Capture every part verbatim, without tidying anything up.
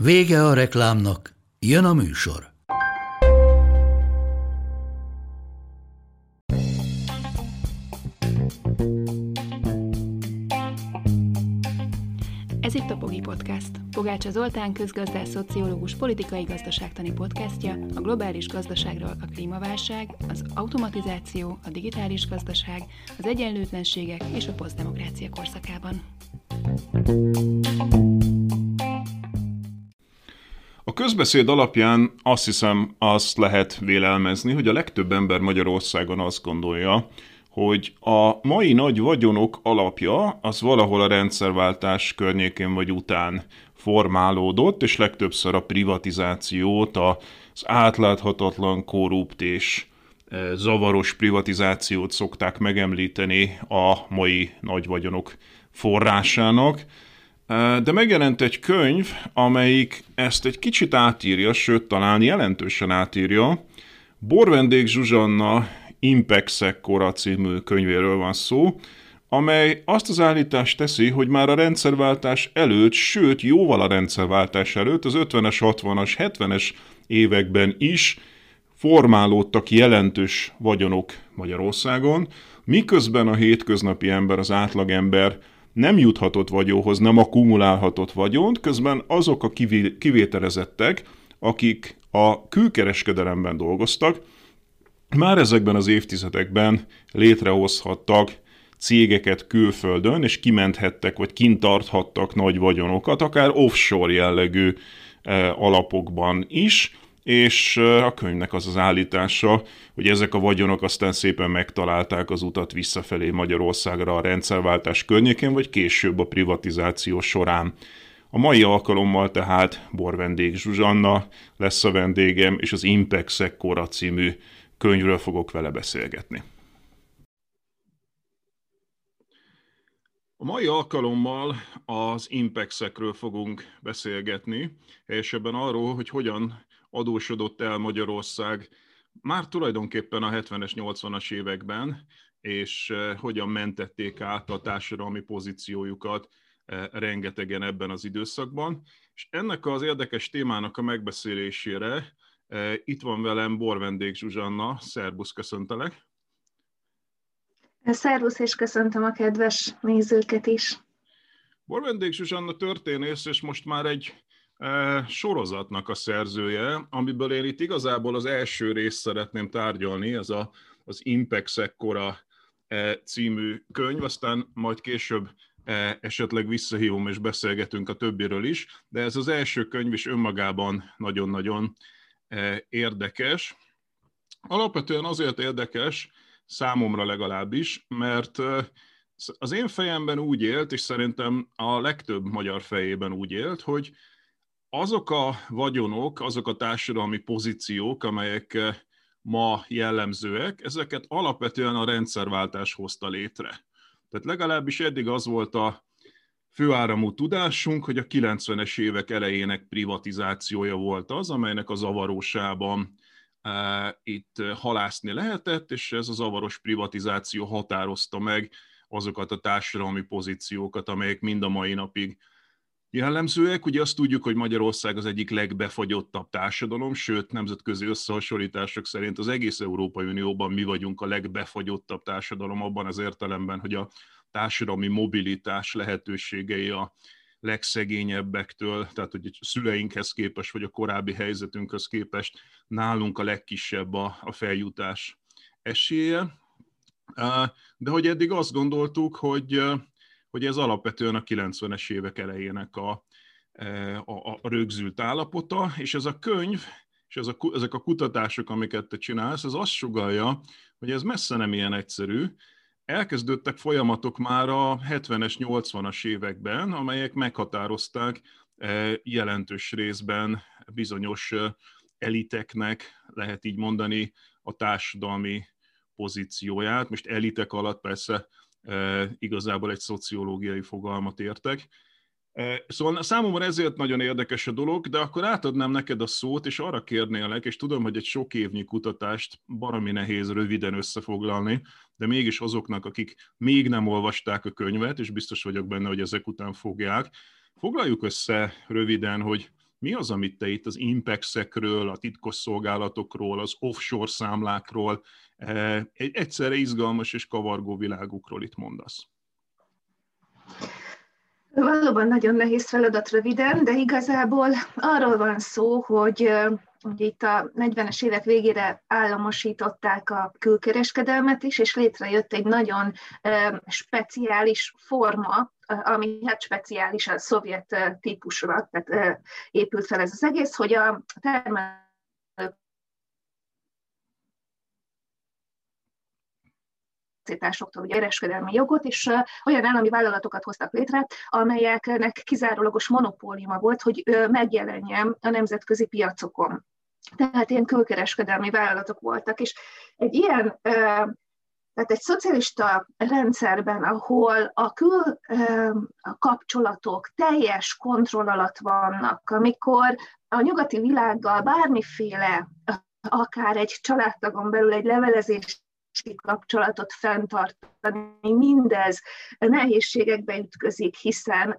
Vége a reklámnak, jön a műsor. Ez itt a Bogi Podcast, Pogácsa Zoltán közgazdász, szociológus, politikai gazdaságtani podcastja a globális gazdaságról a klímaválság, az automatizáció, a digitális gazdaság, az egyenlőtlenségek és a posztdemokrácia korszakában. A közbeszéd alapján azt hiszem azt lehet vélelmezni, hogy a legtöbb ember Magyarországon azt gondolja, hogy a mai nagy vagyonok alapja az valahol a rendszerváltás környékén vagy után formálódott, és legtöbbször a privatizációt, az átláthatatlan, korrupt és zavaros privatizációt szokták megemlíteni a mai nagy vagyonok forrásának. De megjelent egy könyv, amelyik ezt egy kicsit átírja, sőt talán jelentősen átírja. Borvendég Zsuzsanna Impexek kora című könyvéről van szó, amely azt az állítást teszi, hogy már a rendszerváltás előtt, sőt jóval a rendszerváltás előtt, az ötvenes, hatvanas, hetvenes években is formálódtak jelentős vagyonok Magyarországon, miközben a hétköznapi ember, az átlagember nem juthatott vagyonhoz, nem akkumulálhatott vagyont, közben azok a kivételezettek, akik a külkereskedelemben dolgoztak, már ezekben az évtizedekben létrehozhattak cégeket külföldön, és kimenthettek, vagy kintarthattak nagy vagyonokat, akár offshore jellegű alapokban is, és a könyvnek az az állítása, hogy ezek a vagyonok aztán szépen megtalálták az utat visszafelé Magyarországra a rendszerváltás környékén, vagy később a privatizáció során. A mai alkalommal tehát Borvendég Zsuzsanna lesz a vendégem, és az Impexek kora című könyvről fogok vele beszélgetni. A mai alkalommal az Impexekről fogunk beszélgetni, helyesebben arról, hogy hogyan adósodott el Magyarország már tulajdonképpen a hetvenes, nyolcvanas években, és hogyan mentették át a társadalmi pozíciójukat rengetegen ebben az időszakban. És ennek az érdekes témának a megbeszélésére itt van velem Borvendég Zsuzsanna. Szervusz, köszöntelek! Szervusz, és köszöntöm a kedves nézőket is! Borvendég Zsuzsanna történész, és most már egy e, sorozatnak a szerzője, amiből én itt igazából az első részt szeretném tárgyalni, ez a, az Impexek kora e, című könyv, aztán majd később e, esetleg visszahívom, és beszélgetünk a többiről is, de ez az első könyv is önmagában nagyon-nagyon érdekes. Alapvetően azért érdekes, számomra legalábbis, mert az én fejemben úgy élt, és szerintem a legtöbb magyar fejében úgy élt, hogy azok a vagyonok, azok a társadalmi pozíciók, amelyek ma jellemzőek, ezeket alapvetően a rendszerváltás hozta létre. Tehát legalábbis eddig az volt a főáramú tudásunk, hogy a kilencvenes évek elejének privatizációja volt az, amelynek a zavarósában e, itt halászni lehetett, és ez a zavaros privatizáció határozta meg azokat a társadalmi pozíciókat, amelyek mind a mai napig jellemzőek. Ugye azt tudjuk, hogy Magyarország az egyik legbefagyottabb társadalom, sőt nemzetközi összehasonlítások szerint az egész Európai Unióban mi vagyunk a legbefagyottabb társadalom abban az értelemben, hogy a társadalmi mobilitás lehetőségei a legszegényebbektől, tehát hogy a szüleinkhez képest, vagy a korábbi helyzetünkhöz képest nálunk a legkisebb a, a feljutás esélye. De hogy eddig azt gondoltuk, hogy, hogy ez alapvetően a kilencvenes évek elejének a, a, a rögzült állapota, és ez a könyv, és ez a, ezek a kutatások, amiket te csinálsz, ez azt sugallja, hogy ez messze nem ilyen egyszerű. Elkezdődtek folyamatok már a hetvenes, nyolcvanas években, amelyek meghatározták jelentős részben bizonyos eliteknek, lehet így mondani, a társadalmi pozícióját. Most elitek alatt persze igazából egy szociológiai fogalmat értek. Szóval számomra ezért nagyon érdekes a dolog, de akkor átadnám neked a szót, és arra kérnélek, és tudom, hogy egy sok évnyi kutatást baromi nehéz röviden összefoglalni, de mégis azoknak, akik még nem olvasták a könyvet, és biztos vagyok benne, hogy ezek után fogják, foglaljuk össze röviden, hogy mi az, amit te itt az impexekről, a titkosszolgálatokról, az offshore számlákról, egy egyszerre izgalmas és kavargó világukról itt mondasz. Valóban nagyon nehéz feladat röviden, de igazából arról van szó, hogy, hogy itt a negyvenes évek végére államosították a külkereskedelmet is, és létrejött egy nagyon speciális forma, ami hát speciális a szovjet típusra, tehát épült fel ez az egész, hogy a termelők ugye kereskedelmi jogot, és olyan állami vállalatokat hoztak létre, amelyeknek kizárólagos monopóliuma volt, hogy megjelenjen a nemzetközi piacokon. Tehát ilyen külkereskedelmi vállalatok voltak, és egy ilyen, tehát egy szocialista rendszerben, ahol a kül kapcsolatok teljes kontroll alatt vannak, amikor a nyugati világgal bármiféle, akár egy családtagon belül egy levelezés, kapcsolatot fenntartani, mindez nehézségekbe ütközik, hiszen,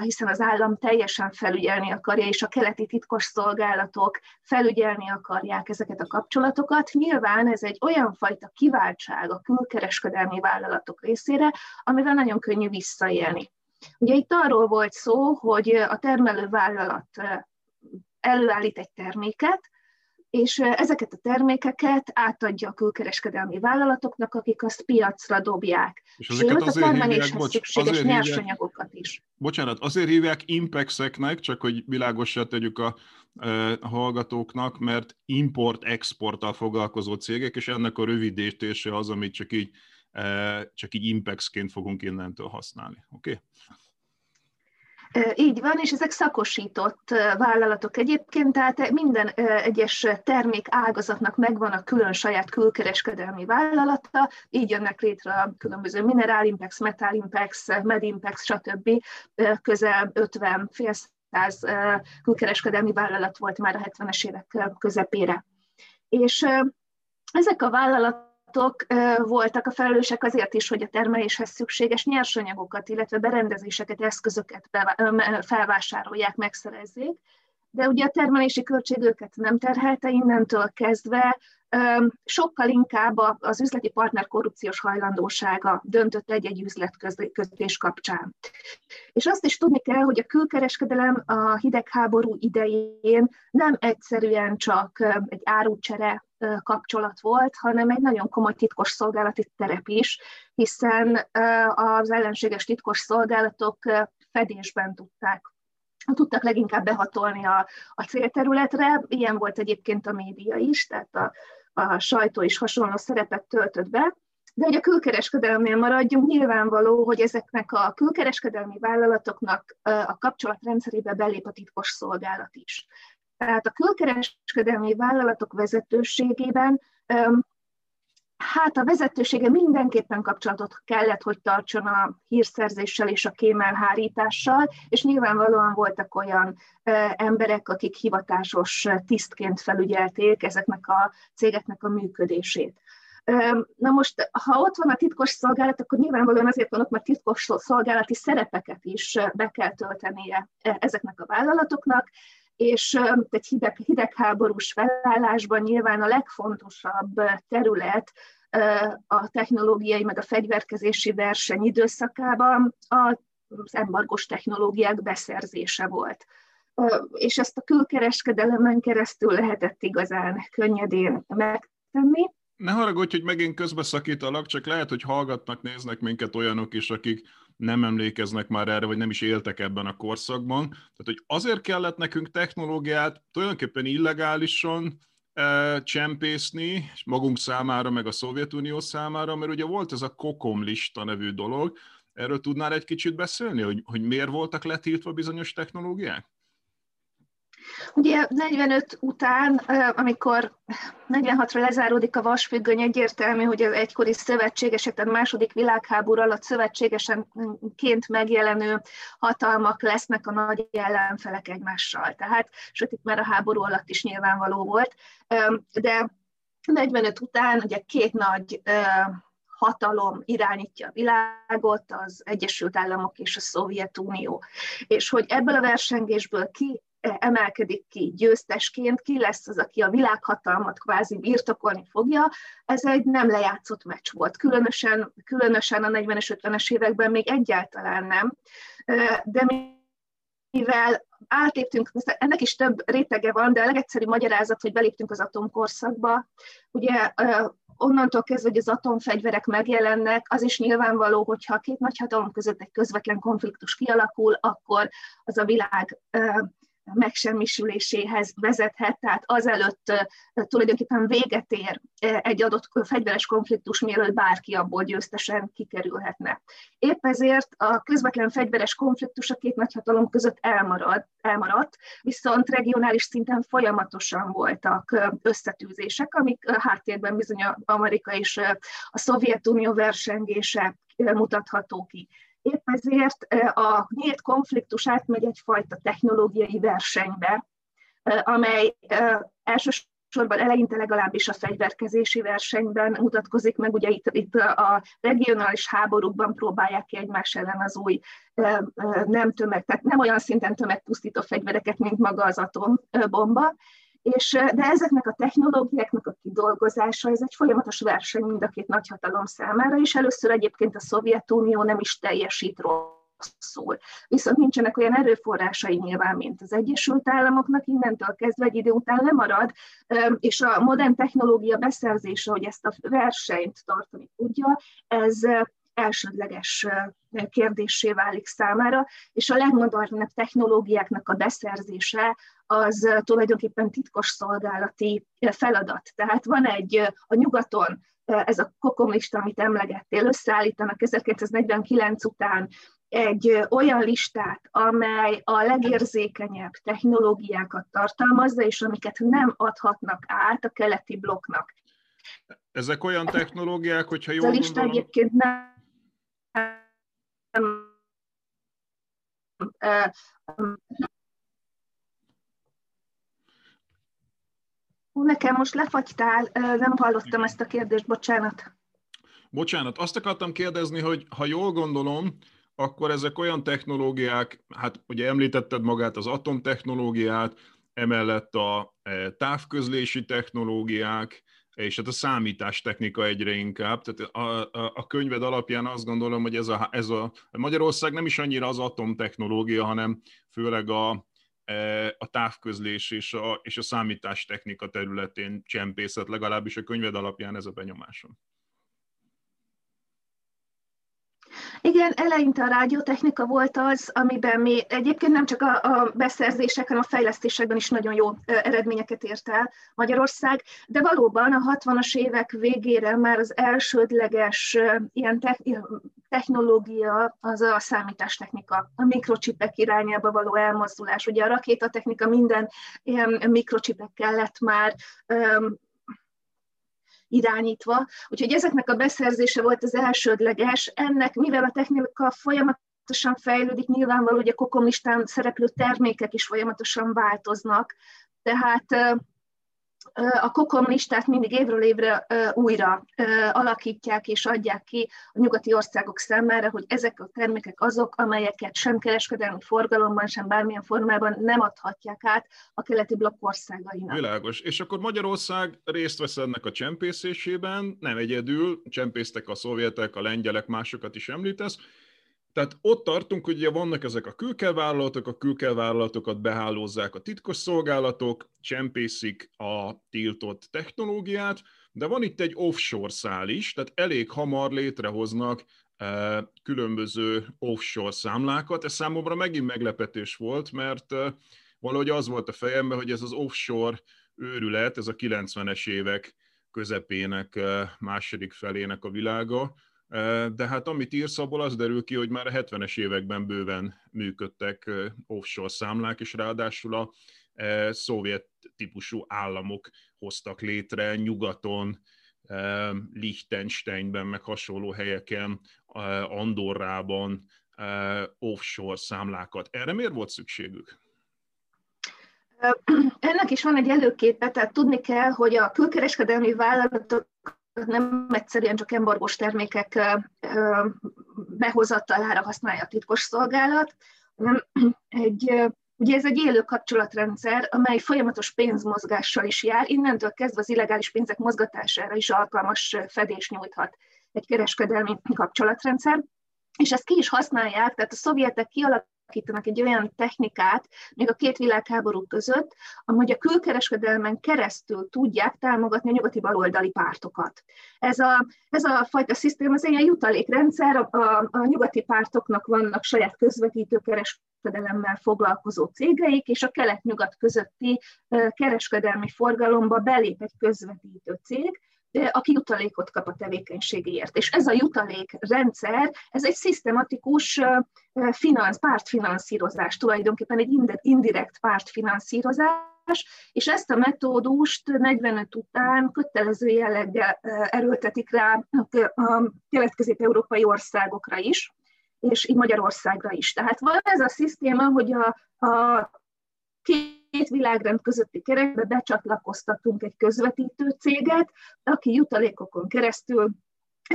hiszen az állam teljesen felügyelni akarja, és a keleti titkos szolgálatok felügyelni akarják ezeket a kapcsolatokat. Nyilván ez egy olyan fajta kiváltság a külkereskedelmi vállalatok részére, amivel nagyon könnyű visszaélni. Ugye itt arról volt szó, hogy a termelővállalat előállít egy terméket, és ezeket a termékeket átadja a külkereskedelmi vállalatoknak, akik azt piacra dobják. És ezeket azért a hívják, bocs, szükséges azért nyersanyagokat hívják, is. Bocsánat, azért hívják impexeknek, csak hogy világossá tegyük a, a hallgatóknak, mert import-exporttal foglalkozó cégek, és ennek a rövidítése az, amit csak így, csak így impexként fogunk innentől használni. Oké? Okay? Így van, és ezek szakosított vállalatok egyébként, tehát minden egyes termék ágazatnak megvan a külön saját külkereskedelmi vállalata, így jönnek létre a különböző Mineralimpex, Metalimpex, Medimpex, stb. Közel ötven, fél száz külkereskedelmi vállalat volt már a hetvenes évek közepére. És ezek a vállalatok voltak a felelősek azért is, hogy a termeléshez szükséges nyersanyagokat, illetve berendezéseket, eszközöket felvásárolják, megszerezzék, de ugye a termelési költség őket nem terhelte, innentől kezdve sokkal inkább az üzleti partner korrupciós hajlandósága döntött egy-egy üzletkötés kapcsán. És azt is tudni kell, hogy a külkereskedelem a hidegháború idején nem egyszerűen csak egy árucsere kapcsolat volt, hanem egy nagyon komoly titkos szolgálati terep is, hiszen az ellenséges titkos szolgálatok fedésben tudták tudtak leginkább behatolni a, a célterületre. Ilyen volt egyébként a média is, tehát a, a sajtó is hasonló szerepet töltött be. De hogy a külkereskedelemnél maradjunk, nyilvánvaló, hogy ezeknek a külkereskedelmi vállalatoknak a kapcsolatrendszerébe belép a titkos szolgálat is. Tehát a külkereskedelmi vállalatok vezetőségében hát a vezetősége mindenképpen kapcsolatot kellett, hogy tartson a hírszerzéssel és a kémelhárítással, és nyilvánvalóan voltak olyan e, emberek, akik hivatásos tisztként felügyelték ezeknek a cégeknek a működését. E, na most, ha ott van a titkos szolgálat, akkor nyilvánvalóan azért van ott, mert titkos szolgálati szerepeket is be kell töltenie ezeknek a vállalatoknak, és egy hideg, hidegháborús felállásban nyilván a legfontosabb terület a technológiai meg a fegyverkezési verseny időszakában az embargos technológiák beszerzése volt. És ezt a külkereskedelemen keresztül lehetett igazán könnyedén megtenni. Ne haragudj, hogy megint közbeszakítalak, csak lehet, hogy hallgatnak, néznek minket olyanok is, akik nem emlékeznek már erre, vagy nem is éltek ebben a korszakban. Tehát, hogy azért kellett nekünk technológiát tulajdonképpen illegálisan e, csempészni, magunk számára, meg a Szovjetunió számára, mert ugye volt ez a COCOM lista nevű dolog. Erről tudnál egy kicsit beszélni, hogy, hogy miért voltak letiltva bizonyos technológiák? Ugye negyvenöt után, amikor negyvenhatra lezáródik a vasfüggöny, egyértelmű, hogy az egykori szövetségesek, tehát második világháború alatt szövetségesenként megjelenő hatalmak lesznek a nagy ellenfelek egymással. Tehát, sőt, itt már a háború alatt is nyilvánvaló volt. De negyvenöt után ugye két nagy hatalom irányítja a világot, az Egyesült Államok és a Szovjetunió. És hogy ebből a versengésből ki emelkedik ki győztesként, ki lesz az, aki a világhatalmat kvázi birtokolni fogja, ez egy nem lejátszott meccs volt. Különösen, különösen a negyvenes, ötvenes években még egyáltalán nem. De mivel átléptünk, ennek is több rétege van, de a legegyszerűbb magyarázat, hogy beléptünk az atomkorszakba, ugye onnantól kezdve, hogy az atomfegyverek megjelennek, az is nyilvánvaló, hogyha a két nagyhatalom között egy közvetlen konfliktus kialakul, akkor az a világ megsemmisüléséhez vezethet, tehát azelőtt tulajdonképpen véget ér egy adott fegyveres konfliktus, mielőtt bárki abból győztesen kikerülhetne. Épp ezért a közvetlen fegyveres konfliktus a két nagyhatalom között elmaradt, elmaradt, viszont regionális szinten folyamatosan voltak összetűzések, amik háttérben bizony az Amerika és a Szovjetunió versengése mutatható ki. Épp ezért a nyílt konfliktus átmegy egyfajta technológiai versenybe, amely elsősorban eleinte legalábbis a fegyverkezési versenyben mutatkozik, meg ugye itt, itt a regionális háborúkban próbálják ki egymás ellen az új nem tömeg, tehát nem olyan szinten tömegpusztító fegyvereket, mint maga az atombomba. És, de ezeknek a technológiáknak a kidolgozása, ez egy folyamatos verseny mind a két nagyhatalom számára, és először egyébként a Szovjetunió nem is teljesít rosszul. Viszont nincsenek olyan erőforrásai nyilván, mint az Egyesült Államoknak, innentől kezdve egy idő után lemarad, és a modern technológia beszerzése, hogy ezt a versenyt tartani tudja, ez elsődleges kérdéssé válik számára, és a legmodernebb technológiáknak a beszerzése az tulajdonképpen titkos szolgálati feladat. Tehát van egy, a nyugaton ez a COCOM lista, amit emlegettél, összeállítanak ezerkilencszáznegyvenkilenc után egy olyan listát, amely a legérzékenyebb technológiákat tartalmazza, és amiket nem adhatnak át a keleti blokknak. Ezek olyan technológiák, hogyha jól gondolom... Ez a lista egyébként nem... Nekem most lefagytál, nem hallottam ezt a kérdést, bocsánat. Bocsánat, azt akartam kérdezni, hogy ha jól gondolom, akkor ezek olyan technológiák, hát ugye említetted magát az atomtechnológiát, emellett a távközlési technológiák, és hát a számítástechnika egyre inkább. Tehát a, a, a könyved alapján azt gondolom, hogy ez a, ez a Magyarország nem is annyira az atomtechnológia, hanem főleg a, a távközlés és a, és a számítástechnika területén csempészet, legalábbis a könyved alapján ez a benyomásom. Igen, eleinte a rádiótechnika volt az, amiben mi egyébként nem csak a, a beszerzések, hanem a fejlesztésekben is nagyon jó eredményeket ért el Magyarország, de valóban a hatvanas évek végére már az elsődleges ilyen te- technológia az a számítástechnika, a mikrocsipek irányába való elmozdulás. Ugye a rakétatechnika minden ilyen mikrocsipekkel lett már um, irányítva, úgyhogy ezeknek a beszerzése volt az elsődleges. Ennek, mivel a technika folyamatosan fejlődik, nyilvánvaló, hogy a COCOM listán szereplő termékek is folyamatosan változnak, tehát a COCOM listát mindig évről évre újra alakítják és adják ki a nyugati országok számára, hogy ezek a termékek azok, amelyeket sem kereskedelmi forgalomban, sem bármilyen formában nem adhatják át a keleti blokk országainak. Világos. És akkor Magyarország részt vesz ennek a csempészésében, nem egyedül, csempésztek a szovjetek, a lengyelek, másokat is említesz. Tehát ott tartunk, hogy ugye vannak ezek a külkelvállalatok, a külkelvállalatokat behálózzák a titkos szolgálatok, csempészik a tiltott technológiát, de van itt egy offshore szál is, tehát elég hamar létrehoznak e, különböző offshore számlákat. Ez számomra megint meglepetés volt, mert e, valahogy az volt a fejemben, hogy ez az offshore őrület, ez a kilencvenes évek közepének, e, második felének a világa. De hát amit írsz, abból az derül ki, hogy már a hetvenes években bőven működtek offshore számlák, és ráadásul a szovjet típusú államok hoztak létre nyugaton, Liechtensteinben, meg hasonló helyeken, Andorrában offshore számlákat. Erre miért volt szükségük? Ennek is van egy előképe, tehát tudni kell, hogy a külkereskedelmi vállalatok nem egyszerűen csak embargós termékek behozatalára használja a titkosszolgálat, hanem egy, ugye ez egy élő kapcsolatrendszer, amely folyamatos pénzmozgással is jár, innentől kezdve az illegális pénzek mozgatására is alkalmas fedés nyújthat egy kereskedelmi kapcsolatrendszer, és ezt ki is használják, tehát a szovjetek kialakítanak egy olyan technikát, még a két világháború között, amúgy a külkereskedelmen keresztül tudják támogatni a nyugati baloldali pártokat. Ez a, ez a fajta szisztéma, ez egy ilyen jutalékrendszer, a, a, a nyugati pártoknak vannak saját közvetítő kereskedelemmel foglalkozó cégeik, és a kelet-nyugat közötti kereskedelmi forgalomba belép egy közvetítő cég, aki jutalékot kap a tevékenységéért. És ez a jutalékrendszer, ez egy szisztematikus finansz, pártfinanszírozás, tulajdonképpen egy indirekt pártfinanszírozás, és ezt a metódust negyvenöt után kötelező jelleggel erőltetik rá a kelet-közép-európai országokra is, és így Magyarországra is. Tehát van ez a szisztéma, hogy a, a két világrend közötti keretbe becsatlakoztatunk egy közvetítő céget, aki jutalékokon keresztül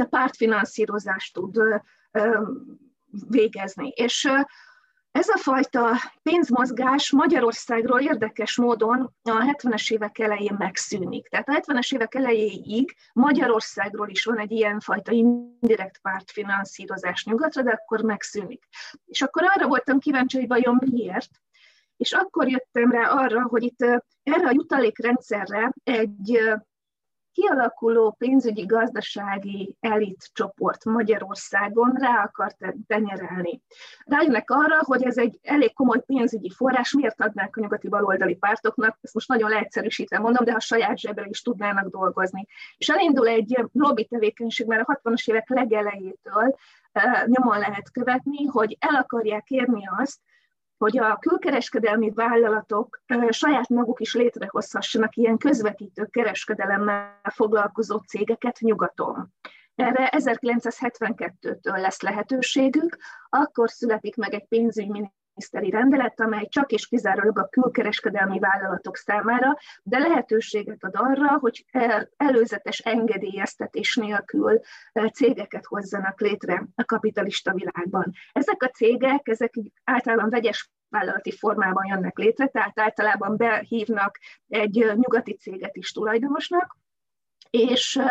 pártfinanszírozást tud végezni. És ez a fajta pénzmozgás Magyarországról érdekes módon a hetvenes évek elején megszűnik. Tehát a hetvenes évek elejéig Magyarországról is van egy ilyenfajta indirekt pártfinanszírozás nyugatra, de akkor megszűnik. És akkor arra voltam kíváncsi, hogy vajon miért, és akkor jöttem rá arra, hogy itt erre a jutalékrendszerre egy kialakuló pénzügyi gazdasági elitcsoport Magyarországon rá akart tenyerelni. Rájönnek arra, hogy ez egy elég komoly pénzügyi forrás, miért adnánk a nyugati baloldali pártoknak, ezt most nagyon leegyszerűsítve mondom, de ha saját zsebre is tudnának dolgozni. És elindul egy lobby tevékenység, mert a hatvanas évek legelejétől nyomon lehet követni, hogy el akarják érni azt, hogy a külkereskedelmi vállalatok saját maguk is létrehozhassanak ilyen közvetítő kereskedelemmel foglalkozó cégeket nyugaton. Erre ezerkilencszázhetvenkettőtől lesz lehetőségük, akkor születik meg egy pénzügyminiszteri rendelet, amely csak és kizárólag a külkereskedelmi vállalatok számára, de lehetőséget ad arra, hogy előzetes engedélyeztetés nélkül cégeket hozzanak létre a kapitalista világban. Ezek a cégek, ezek általában vegyes vállalati formában jönnek létre, tehát általában behívnak egy nyugati céget is tulajdonosnak, és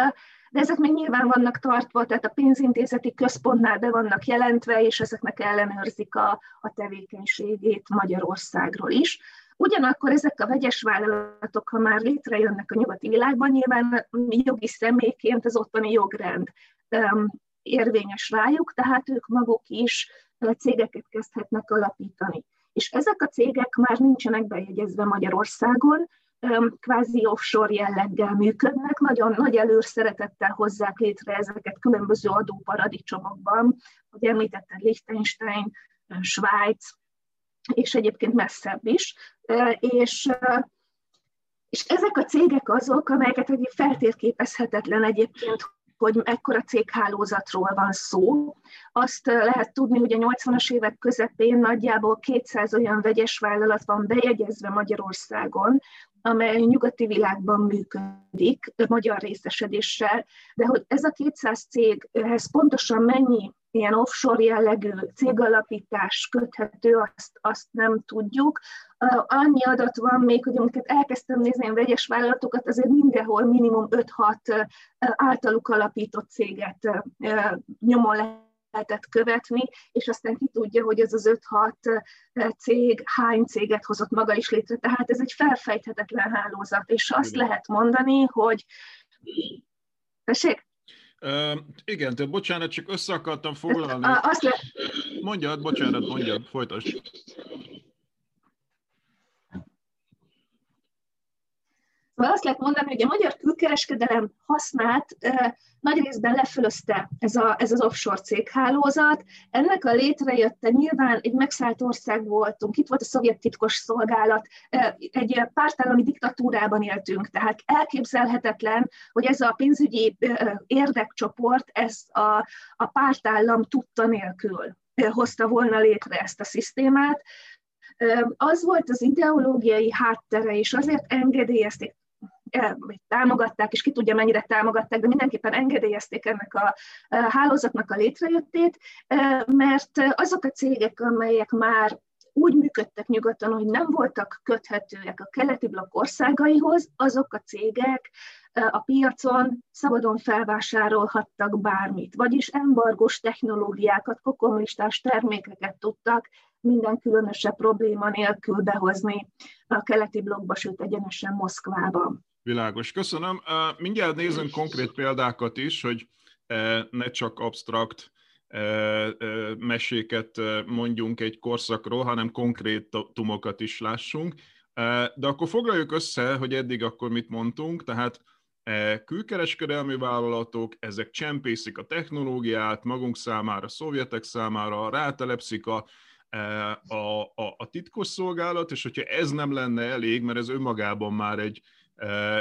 de ezek még nyilván vannak tartva, tehát a pénzintézeti központnál be vannak jelentve, és ezeknek ellenőrzik a, a tevékenységét Magyarországról is. Ugyanakkor ezek a vegyes vállalatok, ha már létrejönnek a nyugati világban, nyilván jogi személyként az ottani jogrend um, érvényes rájuk, tehát ők maguk is cégeket kezdhetnek alapítani. És ezek a cégek már nincsenek bejegyezve Magyarországon, kvázi offshore jelleggel működnek, nagyon nagy előszeretettel hozzák létre ezeket különböző adóparadicsomokban, hogy említettem Liechtenstein, Svájc, és egyébként messzebb is, és, és ezek a cégek azok, amelyeket egy feltérképezhetetlen egyébként, hogy mekkora céghálózatról van szó. Azt lehet tudni, hogy a nyolcvanas évek közepén nagyjából kétszáz olyan vegyes vállalat van bejegyezve Magyarországon, amely nyugati világban működik, magyar részesedéssel, de hogy ez a kétszáz céghez pontosan mennyi ilyen offshore jellegű cégalapítás köthető, azt, azt nem tudjuk. Annyi adat van még, hogy amiket elkezdtem nézni a vegyes vállalatokat, azért mindenhol minimum öt-hat általuk alapított céget nyomon lehetett követni, és aztán ki tudja, hogy ez az öt-hat cég hány céget hozott maga is létre. Tehát ez egy felfejthetetlen hálózat, és azt igen. Lehet mondani, hogy... Tessék? Uh, igen, te bocsánat, csak össze akartam foglalni. Azt le... Mondjad, bocsánat, mondjad, folytasd. Szóval azt lehet mondani, hogy a magyar külkereskedelem hasznát eh, nagy részben lefölözte ez, a, ez az offshore céghálózat. Ennek a létrejötte nyilván egy megszállt ország voltunk, itt volt a szovjet titkos szolgálat, eh, egy pártállami diktatúrában éltünk, tehát elképzelhetetlen, hogy ez a pénzügyi eh, érdekcsoport ezt a, a pártállam tudta nélkül eh, hozta volna létre ezt a szisztémát. Eh, az volt az ideológiai háttere, és azért engedélyezték, támogatták, és ki tudja mennyire támogatták, de mindenképpen engedélyezték ennek a hálózatnak a létrejöttét, mert azok a cégek, amelyek már úgy működtek nyugaton, hogy nem voltak köthetőek a keleti blokk országaihoz, azok a cégek a piacon szabadon felvásárolhattak bármit, vagyis embargós technológiákat, COCOM listás termékeket tudtak minden különösebb probléma nélkül behozni a keleti blokkba, sőt egyenesen Moszkvába. Világos, köszönöm. Mindjárt nézünk konkrét példákat is, hogy ne csak absztrakt meséket mondjunk egy korszakról, hanem konkrétumokat is lássunk. De akkor foglaljuk össze, hogy eddig akkor mit mondtunk, tehát külkereskedelmi vállalatok, ezek csempészik a technológiát magunk számára, szovjetek számára, rátelepszik a A, a, a titkos szolgálat, és hogyha ez nem lenne elég, mert ez önmagában már egy,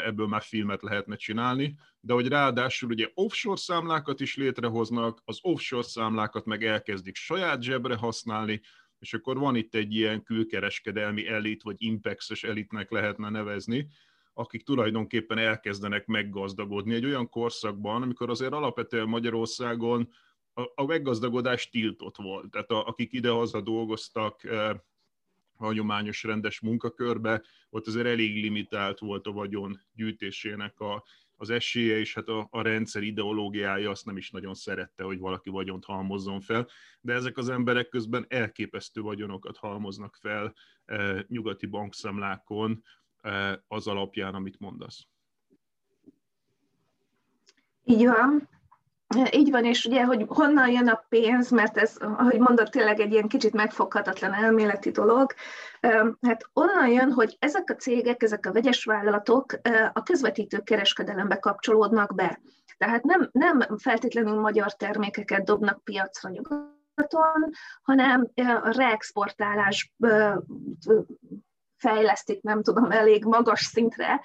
ebből már filmet lehetne csinálni, de hogy ráadásul ugye offshore számlákat is létrehoznak, az offshore számlákat meg elkezdik saját zsebre használni, és akkor van itt egy ilyen külkereskedelmi elit, vagy impexes elitnek lehetne nevezni, akik tulajdonképpen elkezdenek meggazdagodni egy olyan korszakban, amikor azért alapvetően Magyarországon a meggazdagodás tiltott volt, tehát akik idehaza dolgoztak eh, hagyományos rendes munkakörbe, ott azért elég limitált volt a vagyon gyűjtésének a, az esélye, és hát a, a rendszer ideológiája azt nem is nagyon szerette, hogy valaki vagyont halmozzon fel, de ezek az emberek közben elképesztő vagyonokat halmoznak fel eh, nyugati bankszámlákon eh, az alapján, amit mondasz. Így van. Így van, és ugye, hogy honnan jön a pénz, mert ez, ahogy mondod, tényleg egy ilyen kicsit megfoghatatlan elméleti dolog. Hát onnan jön, hogy ezek a cégek, ezek a vegyes vállalatok a közvetítő kereskedelembe kapcsolódnak be. Tehát nem, nem feltétlenül magyar termékeket dobnak piacra nyugaton, hanem a reexportálás fejlesztik, nem tudom, elég magas szintre,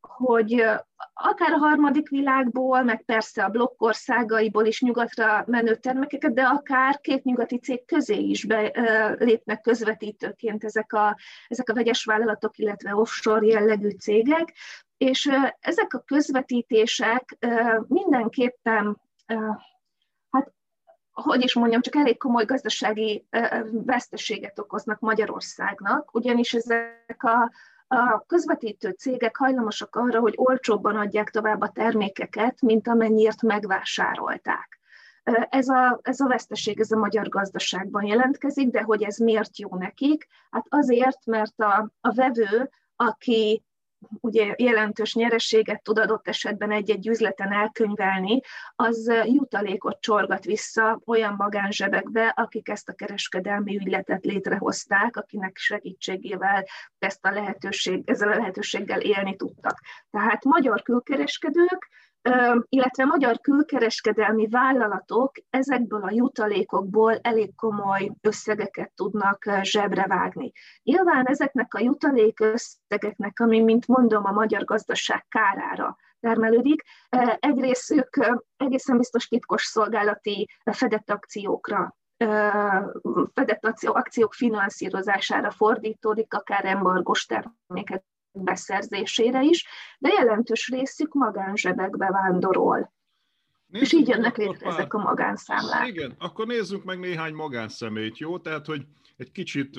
hogy akár a harmadik világból, meg persze a blokk országaiból is nyugatra menő termékeket, de akár két nyugati cég közé is be, lépnek közvetítőként ezek a, ezek a vegyes vállalatok, illetve offshore jellegű cégek, és ezek a közvetítések mindenképpen, hát hogy is mondjam, csak elég komoly gazdasági veszteséget okoznak Magyarországnak, ugyanis ezek a A közvetítő cégek hajlamosak arra, hogy olcsóbban adják tovább a termékeket, mint amennyiért megvásárolták. Ez a, ez a veszteség, ez a magyar gazdaságban jelentkezik, de hogy ez miért jó nekik? Hát azért, mert a, a vevő, aki ugye jelentős nyereséget tud adott esetben egy-egy üzleten elkönyvelni, az jutalékot csorgat vissza olyan magánzsebekbe, akik ezt a kereskedelmi ügyletet létrehozták, akinek segítségével ezt a lehetőség, ezzel a lehetőséggel élni tudtak. Tehát magyar külkereskedők, illetve magyar külkereskedelmi vállalatok ezekből a jutalékokból elég komoly összegeket tudnak zsebre vágni. Nyilván ezeknek a jutalék összegeknek, ami, mint mondom, a magyar gazdaság kárára termelődik, egyrészt ők egészen biztos titkos szolgálati fedett akciókra, fedett akciók finanszírozására fordítódik, akár embargos termékek beszerzésére is, de jelentős részük magánzsebekbe vándorol. Nézzük, és így jönnek létre pár... ezek a magánszámlák. Igen, akkor nézzük meg néhány magánszemélyt, jó? Tehát, hogy egy kicsit,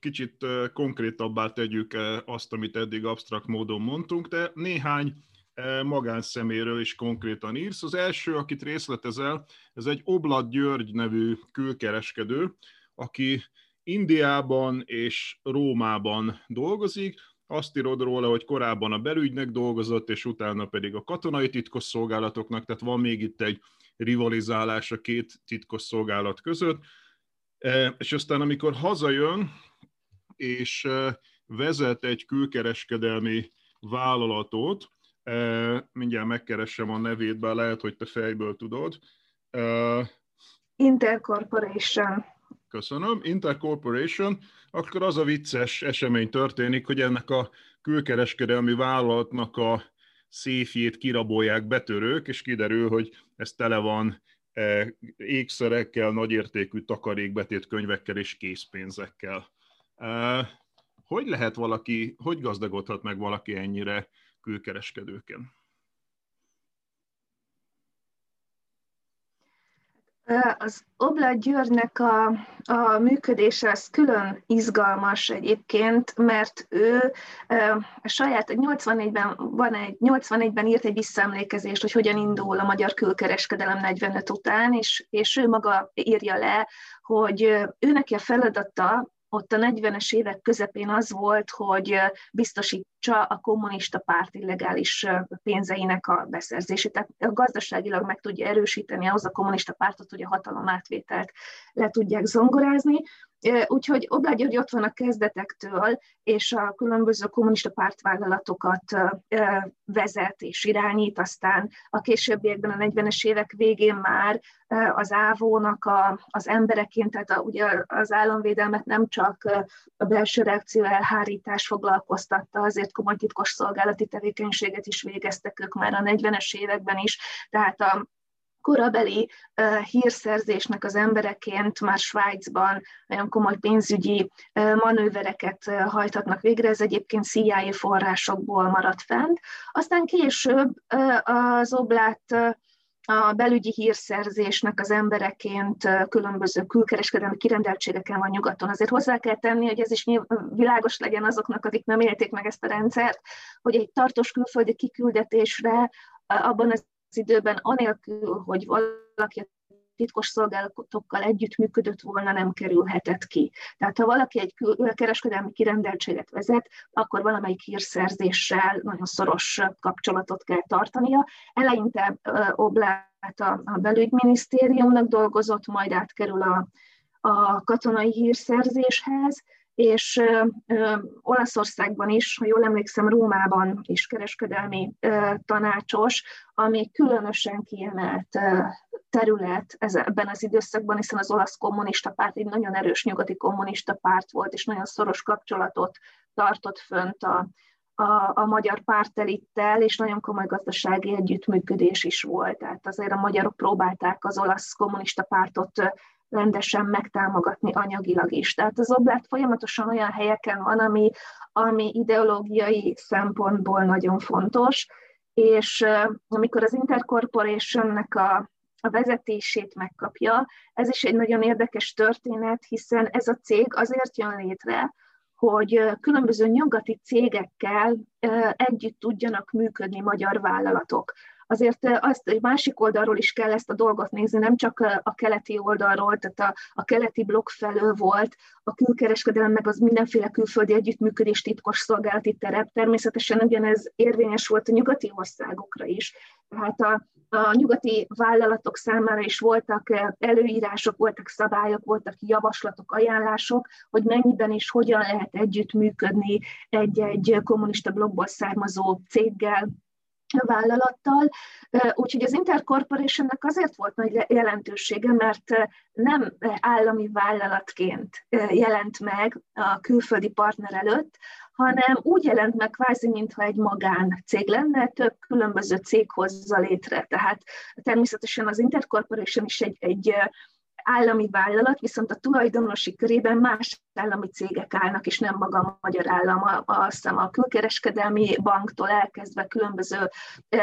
kicsit konkrétabbá tegyük azt, amit eddig absztrakt módon mondtunk, de néhány magánszemélyről is konkrétan írsz. Az első, akit részletezel, ez egy Oblath György nevű külkereskedő, aki Indiában és Rómában dolgozik. Azt írod róla, hogy korábban a belügynek dolgozott, és utána pedig a katonai titkosszolgálatoknak, tehát van még itt egy rivalizálás a két titkosszolgálat között. És aztán amikor hazajön, és vezet egy külkereskedelmi vállalatot, mindjárt megkeressem a nevét, bár lehet, hogy te fejből tudod. Inter Corporation. Köszönöm. Inter Corporation. Akkor az a vicces esemény történik, hogy ennek a külkereskedelmi vállalatnak a széfjét kirabolják betörők, és kiderül, hogy ez tele van ékszerekkel, nagyértékű takarékbetét könyvekkel és készpénzekkel. Hogy lehet valaki, hogy gazdagodhat meg valaki ennyire külkereskedőken? Az Oblath Györgynek a, a működése az külön izgalmas egyébként, mert ő a saját nyolcvannégyben, van egy, nyolcvannégyben írt egy visszaemlékezést, hogy hogyan indul a magyar külkereskedelem negyvenöt után, és, és ő maga írja le, hogy ő neki a feladata ott a negyvenes évek közepén az volt, hogy biztosítsa a kommunista párt illegális pénzeinek a beszerzését. Tehát gazdaságilag meg tudja erősíteni ahhoz a kommunista pártot, hogy a hatalom átvételt le tudják zongorázni. Úgyhogy Oblath György ott van a kezdetektől, és a különböző kommunista pártvállalatokat vezet és irányít, aztán a későbbiekben, a negyvenes évek végén már az á vé ó-nak a, az embereként, tehát a, ugye az államvédelmet nem csak a belső reakció elhárítás foglalkoztatta, azért komoly titkos szolgálati tevékenységet is végeztek ők már a negyvenes években is, tehát a korabeli uh, hírszerzésnek az embereként már Svájcban nagyon komoly pénzügyi uh, manővereket uh, hajthatnak végre, ez egyébként cé i á forrásokból maradt fent. Aztán később uh, az Oblath uh, a belügyi hírszerzésnek az embereként különböző külkereskedelmi kirendeltségeken van nyugaton. Azért hozzá kell tenni, hogy ez is világos legyen azoknak, akik nem élték meg ezt a rendszert, hogy egy tartós külföldi kiküldetésre uh, abban az az időben anélkül, hogy valaki a titkos szolgálatokkal együttműködött volna, nem kerülhetett ki. Tehát ha valaki egy kereskedelmi kirendeltséget vezet, akkor valamelyik hírszerzéssel nagyon szoros kapcsolatot kell tartania. Eleinte Oblath a belügyminisztériumnak dolgozott, majd átkerül a, a katonai hírszerzéshez, és ö, ö, Olaszországban is, ha jól emlékszem, Rómában is kereskedelmi ö, tanácsos, ami különösen kiemelt ö, terület ez, ebben az időszakban, hiszen az olasz kommunista párt egy nagyon erős nyugati kommunista párt volt, és nagyon szoros kapcsolatot tartott fönt a, a, a magyar pártelittel, és nagyon komoly gazdasági együttműködés is volt. Tehát azért a magyarok próbálták az olasz kommunista pártot ö, rendesen megtámogatni anyagilag is. Tehát az Oblath folyamatosan olyan helyeken van, ami, ami ideológiai szempontból nagyon fontos, és uh, amikor az Inter Corporation-nek a, a vezetését megkapja, ez is egy nagyon érdekes történet, hiszen ez a cég azért jön létre, hogy különböző nyugati cégekkel uh, együtt tudjanak működni magyar vállalatok. Azért azt egy másik oldalról is kell ezt a dolgot nézni, nem csak a keleti oldalról, tehát a, a keleti blokk felől volt a külkereskedelem, meg az mindenféle külföldi együttműködés titkos szolgálati terep. Természetesen ugyanez érvényes volt a nyugati országokra is. Tehát a, a nyugati vállalatok számára is voltak előírások, voltak szabályok, voltak javaslatok, ajánlások, hogy mennyiben és hogyan lehet együttműködni egy-egy kommunista blokkból származó céggel, vállalattal, úgyhogy az Inter Corporationnak azért volt nagy jelentősége, mert nem állami vállalatként jelent meg a külföldi partner előtt, hanem úgy jelent meg kvázi, mintha egy magáncég lenne, több különböző cég hozza létre. Tehát természetesen az Inter Corporation is egy, egy állami vállalat, viszont a tulajdonosi körében más állami cégek állnak, és nem maga a magyar állam, azt hiszem a külkereskedelmi banktól elkezdve különböző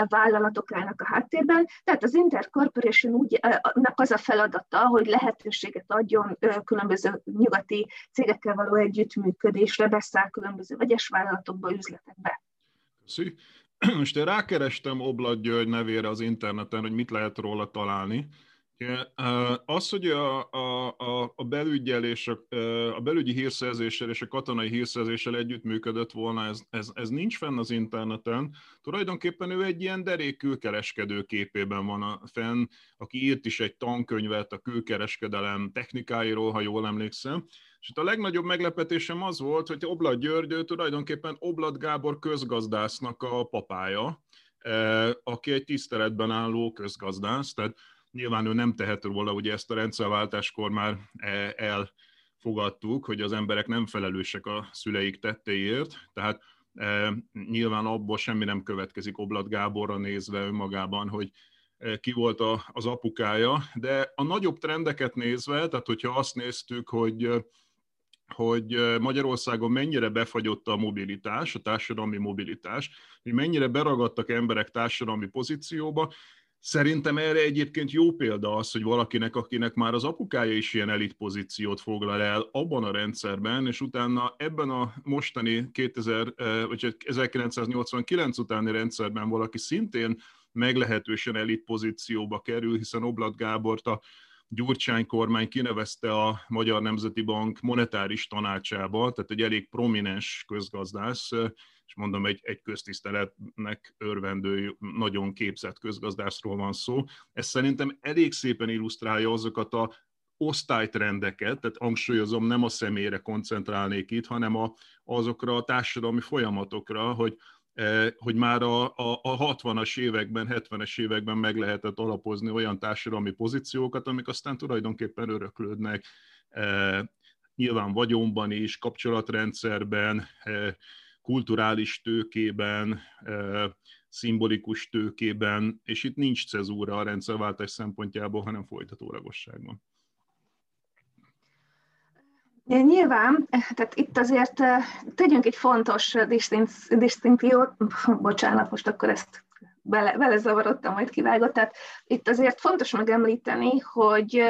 vállalatok állnak a háttérben. Tehát az Inter Corporation-nak az a feladata, hogy lehetőséget adjon különböző nyugati cégekkel való együttműködésre, beszáll különböző vegyes vállalatokba, üzletekbe. Szű. Most én rákerestem Oblath György nevére az interneten, hogy mit lehet róla találni. Az, hogy a, a, a, belügyel és a, a belügyi hírszerzéssel és a katonai hírszerzéssel együttműködött volna, ez, ez, ez nincs fenn az interneten. Tulajdonképpen ő egy ilyen derék külkereskedő képében van a fenn, aki írt is egy tankönyvet a külkereskedelem technikáiról, ha jól emlékszem. És itt a legnagyobb meglepetésem az volt, hogy Oblath György tulajdonképpen Oblath Gábor közgazdásznak a papája, aki egy tiszteletben álló közgazdász, tehát nyilván ő nem tehet róla, ugye ezt a rendszerváltáskor már elfogadtuk, hogy az emberek nem felelősek a szüleik tetteiért, tehát nyilván abból semmi nem következik Oblath Gáborra nézve önmagában, hogy ki volt a, az apukája, de a nagyobb trendeket nézve, tehát hogyha azt néztük, hogy, hogy Magyarországon mennyire befagyott a mobilitás, a társadalmi mobilitás, hogy mennyire beragadtak emberek társadalmi pozícióba, szerintem erre egyébként jó példa az, hogy valakinek, akinek már az apukája is ilyen elit pozíciót foglal el abban a rendszerben, és utána ebben a mostani ezerkilencszáznyolcvankilenc utáni rendszerben valaki szintén meglehetősen elit pozícióba kerül, hiszen Oblath Gábort a Gyurcsány kormány kinevezte a Magyar Nemzeti Bank monetáris tanácsába, tehát egy elég prominens közgazdász, és mondom, egy, egy köztiszteletnek örvendő, nagyon képzett közgazdászról van szó. Ez szerintem elég szépen illusztrálja azokat a osztálytrendeket, tehát hangsúlyozom, nem a személyre koncentrálnék itt, hanem a, azokra a társadalmi folyamatokra, hogy hogy már a, a, a hatvanas években, hetvenes években meg lehetett alapozni olyan társadalmi pozíciókat, amik aztán tulajdonképpen öröklődnek, e, nyilván vagyonban is, kapcsolatrendszerben, e, kulturális tőkében, e, szimbolikus tőkében, és itt nincs cezúra a rendszerváltás szempontjából, hanem folytatólagosságban. Ja, nyilván, tehát itt azért tegyünk egy fontos disztinkciót, bocsánat, most akkor ezt bele, belezavarodtam, majd kivágott, tehát itt azért fontos megemlíteni, hogy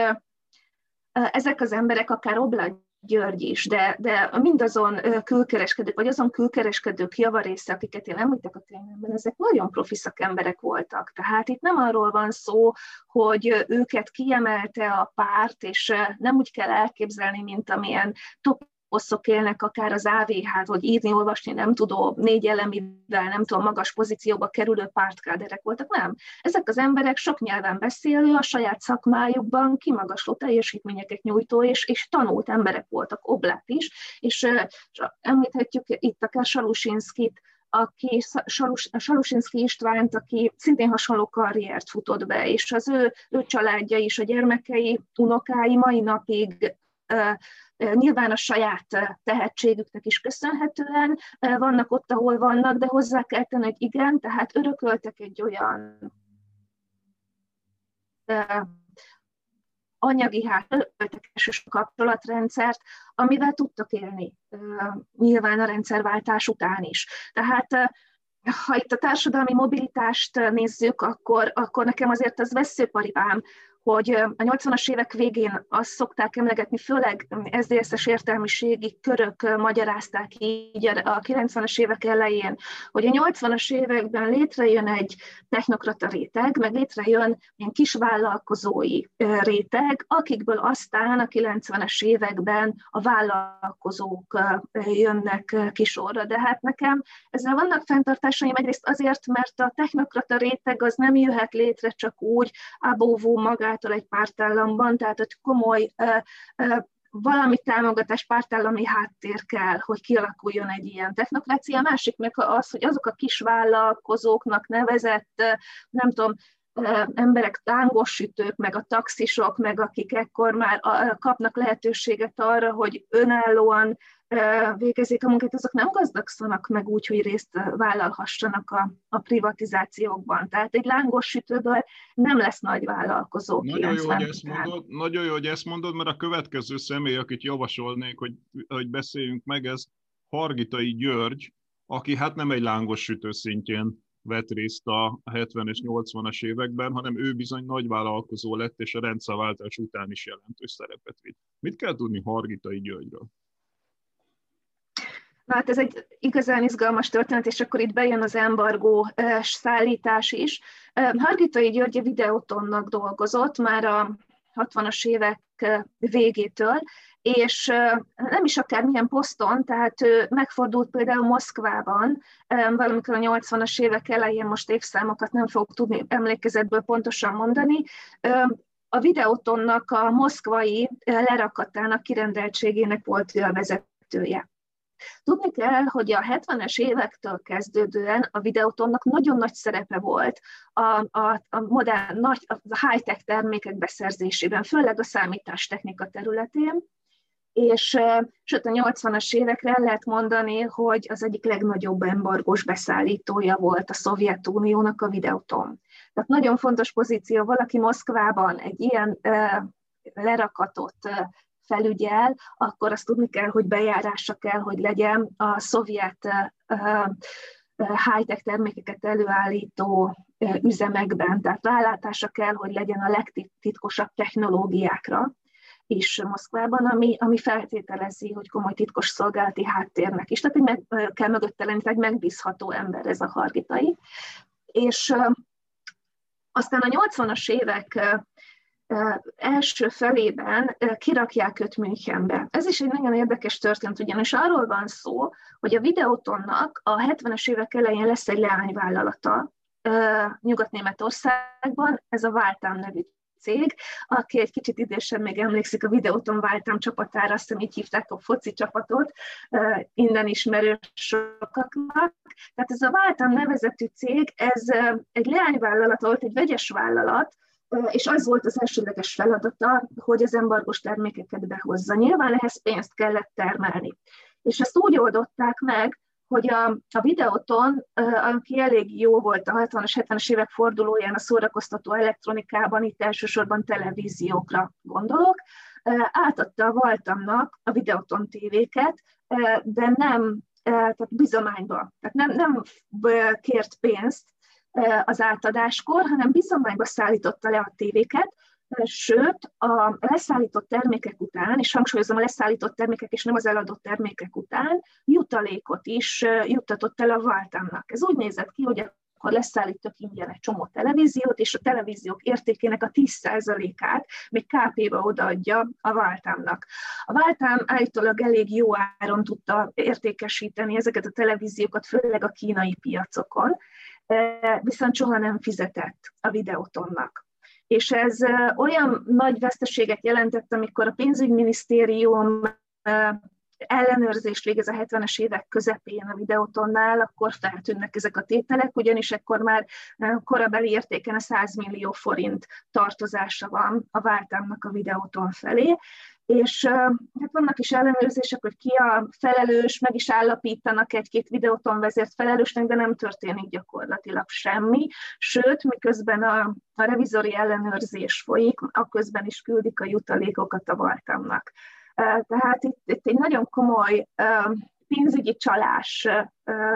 ezek az emberek akár Oblath György is, de, de mindazon külkereskedők, vagy azon külkereskedők javarésze, akiket én említek a könyvemben, ezek nagyon profi szakemberek voltak. Tehát itt nem arról van szó, hogy őket kiemelte a párt, és nem úgy kell elképzelni, mint amilyen toposzok élnek akár az á vé há-t, hogy írni, olvasni nem tudó, négy elemivel, nem tudom, magas pozícióba kerülő pártkáderek voltak. Nem. Ezek az emberek sok nyelven beszélő, a saját szakmájukban kimagasló teljesítményeket nyújtó, és, és tanult emberek voltak, Oblath is, és, és említhetjük itt akár Sarusinszkit, aki Sarus, Sarusinszki Istvánt, aki szintén hasonló karriert futott be, és az ő, ő családja is, a gyermekei, unokái mai napig uh, nyilván a saját tehetségüknek is köszönhetően uh, vannak ott, ahol vannak, de hozzá kell tenni, hogy igen, tehát örököltek egy olyan uh, anyagi hátterű kapcsolatrendszert, amivel tudtak élni nyilván a rendszerváltás után is. Tehát ha itt a társadalmi mobilitást nézzük, akkor, akkor nekem azért az vesszőparipám, hogy a nyolcvanas évek végén azt szokták emlegetni, főleg es zé es-es értelmiségi körök magyarázták így a kilencvenes évek elején, hogy a nyolcvanas években létrejön egy technokrata réteg, meg létrejön ilyen kisvállalkozói réteg, akikből aztán a kilencvenes években a vállalkozók jönnek ki sorra. De hát nekem ezzel vannak fenntartásaim egyrészt azért, mert a technokrata réteg az nem jöhet létre csak úgy ábóvó magát, egy pártállamban, tehát hogy komoly uh, uh, valami támogatás, pártállami háttér kell, hogy kialakuljon egy ilyen technokrácia. A másik meg az, hogy azok a kisvállalkozóknak nevezett, uh, nem tudom, uh, emberek, tángosütők, meg a taxisok, meg akik ekkor már uh, kapnak lehetőséget arra, hogy önállóan uh, végezzék a munkát, azok nem gazdagszanak meg úgy, hogy részt vállalhassanak a, a privatizációkban. Tehát egy lángosütőből nem lesz nagy vállalkozó. Nagyon jó, hogy ezt mondod, nagyon jó, hogy ezt mondod, mert a következő személy, akit javasolnék, hogy, hogy beszéljünk meg, ez Hargitai György, aki hát nem egy lángosütő szintjén vett részt a hetvenes, nyolcvanas években, hanem ő bizony nagyvállalkozó lett, és a rendszerváltás után is jelentős szerepet vitt. Mit kell tudni Hargitai Györgyről? Na hát ez egy igazán izgalmas történet, és akkor itt bejön az embargó szállítás is. Hargitai György Videotonnak dolgozott már a hatvanas évek végétől, és nem is akármilyen poszton, tehát ő megfordult például Moszkvában, valamikor a nyolcvanas évek elején, most évszámokat nem fogok tudni emlékezetből pontosan mondani, A Videotonnak a moszkvai lerakatának kirendeltségének volt ő a vezetője. Tudni kell, hogy a hetvenes évektől kezdődően a Videotonnak nagyon nagy szerepe volt a, a, a modern, nagy, a high-tech termékek beszerzésében, főleg a számítástechnika területén, és sőt a nyolcvanas évekre lehet mondani, hogy az egyik legnagyobb embargós beszállítója volt a Szovjetuniónak a Videoton. Tehát nagyon fontos pozíció, valaki Moszkvában egy ilyen e, lerakatot e, felügyel, akkor azt tudni kell, hogy bejárása kell, hogy legyen a szovjet e, e, high-tech termékeket előállító e, üzemekben. Tehát rálátása kell, hogy legyen a legtitkosabb technológiákra is Moszkvában, ami, ami feltételezi, hogy komoly titkos szolgálati háttérnek is. Tehát egy meg, kell mögötte lenni, egy megbízható ember ez a Hargitai. És aztán a nyolcvanas évek első felében kirakják őt Münchenbe. Ez is egy nagyon érdekes történet, ugyanis arról van szó, hogy a Videotonnak a hetvenes évek elején lesz egy leányvállalata Nyugat-Németországban, ez a Valtam nevű cég, aki egy kicsit idősen még emlékszik a Videoton Valtam csapatára, azt hiszem így hívták a foci csapatot, innen ismerős sokaknak. Tehát ez a Valtam nevezetű cég, ez egy leányvállalat volt, egy vegyes vállalat, és az volt az elsődleges feladata, hogy az embargós termékeket behozza. Nyilván ehhez pénzt kellett termelni. És ezt úgy oldották meg, hogy a, a Videoton, aki elég jó volt a hatvanas, hetvenes évek fordulóján a szórakoztató elektronikában, itt elsősorban televíziókra gondolok, átadta a Valtamnak a Videoton tévéket, de nem tehát bizományba, tehát nem, nem kért pénzt az átadáskor, hanem bizományba szállította le a tévéket, sőt, a leszállított termékek után, és hangsúlyozom a leszállított termékek, és nem az eladott termékek után, jutalékot is juttatott el a Valtamnak. Ez úgy nézett ki, hogy akkor leszállítok ingyen egy csomó televíziót, és a televíziók értékének a tíz százalékát még ká pébe odaadja a Valtamnak. A Valtam állítólag elég jó áron tudta értékesíteni ezeket a televíziókat, főleg a kínai piacokon, viszont soha nem fizetett a Videotonnak. És ez olyan nagy veszteséget jelentett, amikor a pénzügyminisztérium ellenőrzést végez a hetvenes évek közepén a Videotonnál, akkor feltűnnek ezek a tételek, ugyanis ekkor már korabeli értéken a száz millió forint tartozása van a Valtamnak a Videoton felé, és hát vannak is ellenőrzések, hogy ki a felelős, meg is állapítanak egy-két Videoton vezért felelősnek, de nem történik gyakorlatilag semmi, sőt, miközben a, a revizori ellenőrzés folyik, akközben is küldik a jutalékokat a Valtamnak. Tehát itt, itt egy nagyon komoly pénzügyi csalás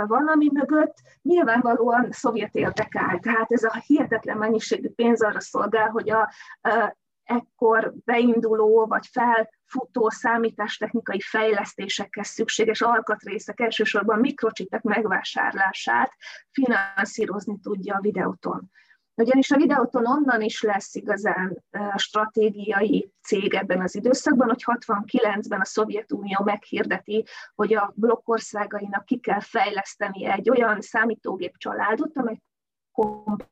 van, ami mögött nyilvánvalóan szovjet érdek áll. Tehát ez a hihetetlen mennyiségű pénz arra szolgál, hogy a ekkor beinduló vagy felfutó számítástechnikai fejlesztésekhez szükséges alkatrészek, elsősorban mikrocsipek megvásárlását finanszírozni tudja a Videoton. Ugyanis a Videoton onnan is lesz igazán stratégiai cég ebben az időszakban, hogy hatvankilencben a Szovjetunió meghirdeti, hogy a blokkországainak ki kell fejleszteni egy olyan számítógép családot, amely kompatibilis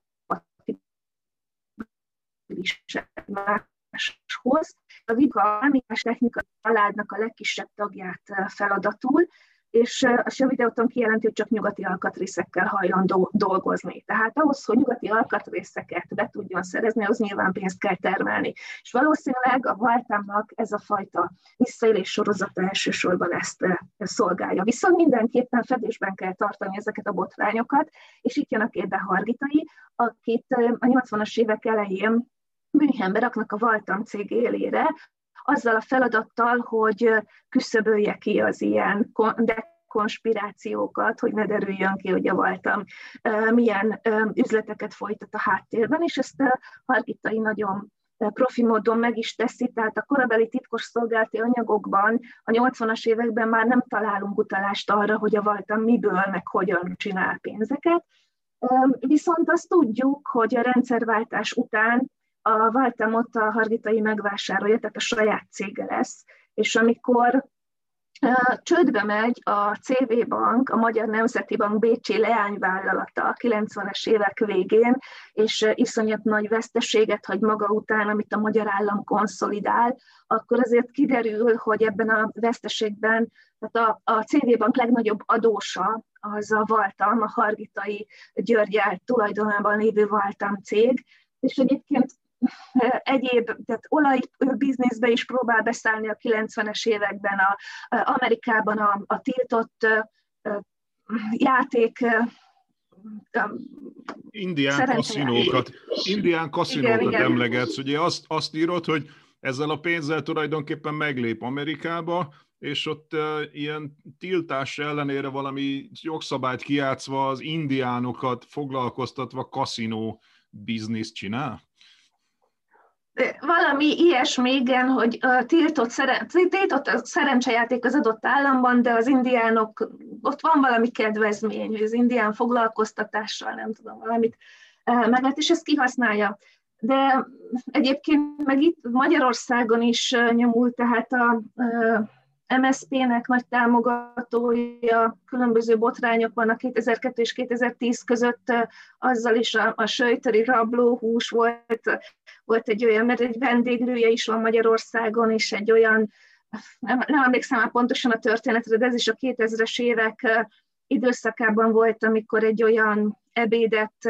máshoz. A számítástechnikai családnak a legkisebb tagját feladatul, és a Videoton kijelenti, hogy csak nyugati alkatrészekkel hajlandó dolgozni. Tehát ahhoz, hogy nyugati alkatrészeket be tudjon szerezni, ahhoz nyilván pénzt kell termelni. És valószínűleg a Valtamnak ez a fajta visszaélés sorozata elsősorban ezt szolgálja. Viszont mindenképpen fedésben kell tartani ezeket a botrányokat, és itt jön a képbe Hargitai, akit a nyolcvanas évek elején Münchenbe raknak a Valtam cég élére, azzal a feladattal, hogy küszöbölje ki az ilyen konspirációkat, hogy ne derüljön ki, hogy a Valtam milyen üzleteket folytat a háttérben, és ezt Hargitai nagyon profi módon meg is teszi, tehát a korabeli titkos szolgálati anyagokban a nyolcvanas években már nem találunk utalást arra, hogy a Valtam miből, meg hogyan csinál pénzeket. Viszont azt tudjuk, hogy a rendszerváltás után a Valtamot a Hargitai megvásárolja, tehát a saját cége lesz, és amikor Csődbe megy a cé vé Bank, a Magyar Nemzeti Bank bécsi leányvállalata a kilencvenes évek végén, és iszonyat nagy veszteséget hagy maga után, amit a magyar állam konszolidál, akkor azért kiderül, hogy ebben a veszteségben, tehát a, a cé vé Bank legnagyobb adósa az a Valtam, a Hargitai Györgyel tulajdonában lévő Valtam cég, és egyébként egyéb, tehát olajbizniszbe is próbál beszállni a kilencvenes években, a, a Amerikában a, a tiltott a, játék a, indián szerencsé... kaszinókat, indián kaszinókat igen, emlegetsz. Igen. Ugye azt, azt írod, hogy ezzel a pénzzel tulajdonképpen meglép Amerikába, és ott ilyen tiltás ellenére valami jogszabályt kijátszva az indiánokat foglalkoztatva kaszinó bizniszt csinál? Valami ilyesmi, igen, hogy tiltott, szeren- tiltott szerencsejáték az adott államban, de az indiánok, ott van valami kedvezmény, hogy az indián foglalkoztatással, nem tudom, valamit meg lehet, és ezt kihasználja. De egyébként meg itt Magyarországon is nyomul, tehát a em es zé pé-nek nagy támogatója, különböző botrányok vannak kétezer-kettő és kétezer-tíz között, azzal is a, a söjtöri rablóhús volt, volt egy olyan, mert egy vendéglője is van Magyarországon, és egy olyan, nem, nem emlékszem már pontosan a történetre, de ez is a kétezres évek időszakában volt, amikor egy olyan ebédet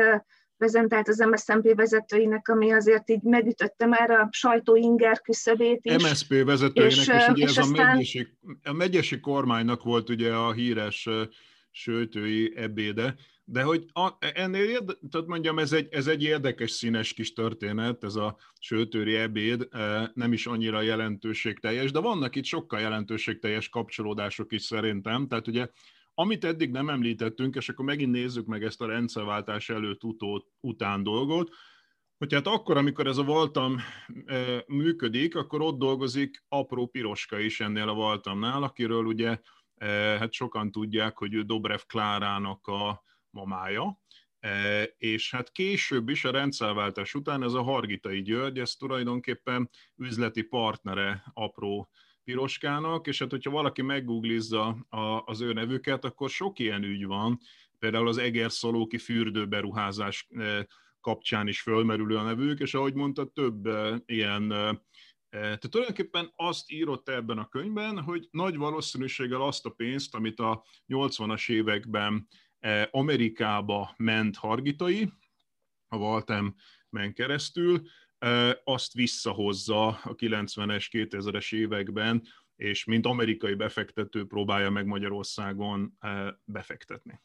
prezentált az em es zé pé vezetőinek, ami azért így megütötte már a sajtó inger küszöbét is. em es zé pé vezetőinek, és, és ugye és ez aztán... a, megyesi, a megyesi kormánynak volt ugye a híres söjtői ebéde, de hogy a, ennél, érde, tehát mondjam, ez egy, ez egy érdekes színes kis történet, ez a söjtői ebéd, nem is annyira jelentőségteljes, de vannak itt sokkal jelentőségteljes kapcsolódások is szerintem, tehát ugye amit eddig nem említettünk, és akkor megint nézzük meg ezt a rendszerváltás előtt utó, után dolgot, hogy hát akkor, amikor ez a Valtam e, működik, akkor ott dolgozik Apró Piroska is ennél a Valtamnál, akiről ugye e, hát sokan tudják, hogy ő Dobrev Klárának a mamája, e, és hát később is a rendszerváltás után ez a Hargitai György, ez tulajdonképpen üzleti partnere Apró Piroskának, és hát hogyha valaki meggooglizza az ő nevüket, akkor sok ilyen ügy van, például az egerszalóki fürdőberuházás kapcsán is fölmerülő a nevük, és ahogy mondta, több ilyen... Tehát tulajdonképpen azt írott ebben a könyvben, hogy nagy valószínűséggel azt a pénzt, amit a nyolcvanas években Amerikába ment Hargitai, a Valtamen keresztül, azt visszahozza a kilencvenes, kétezres években, és mint amerikai befektető próbálja meg Magyarországon befektetni.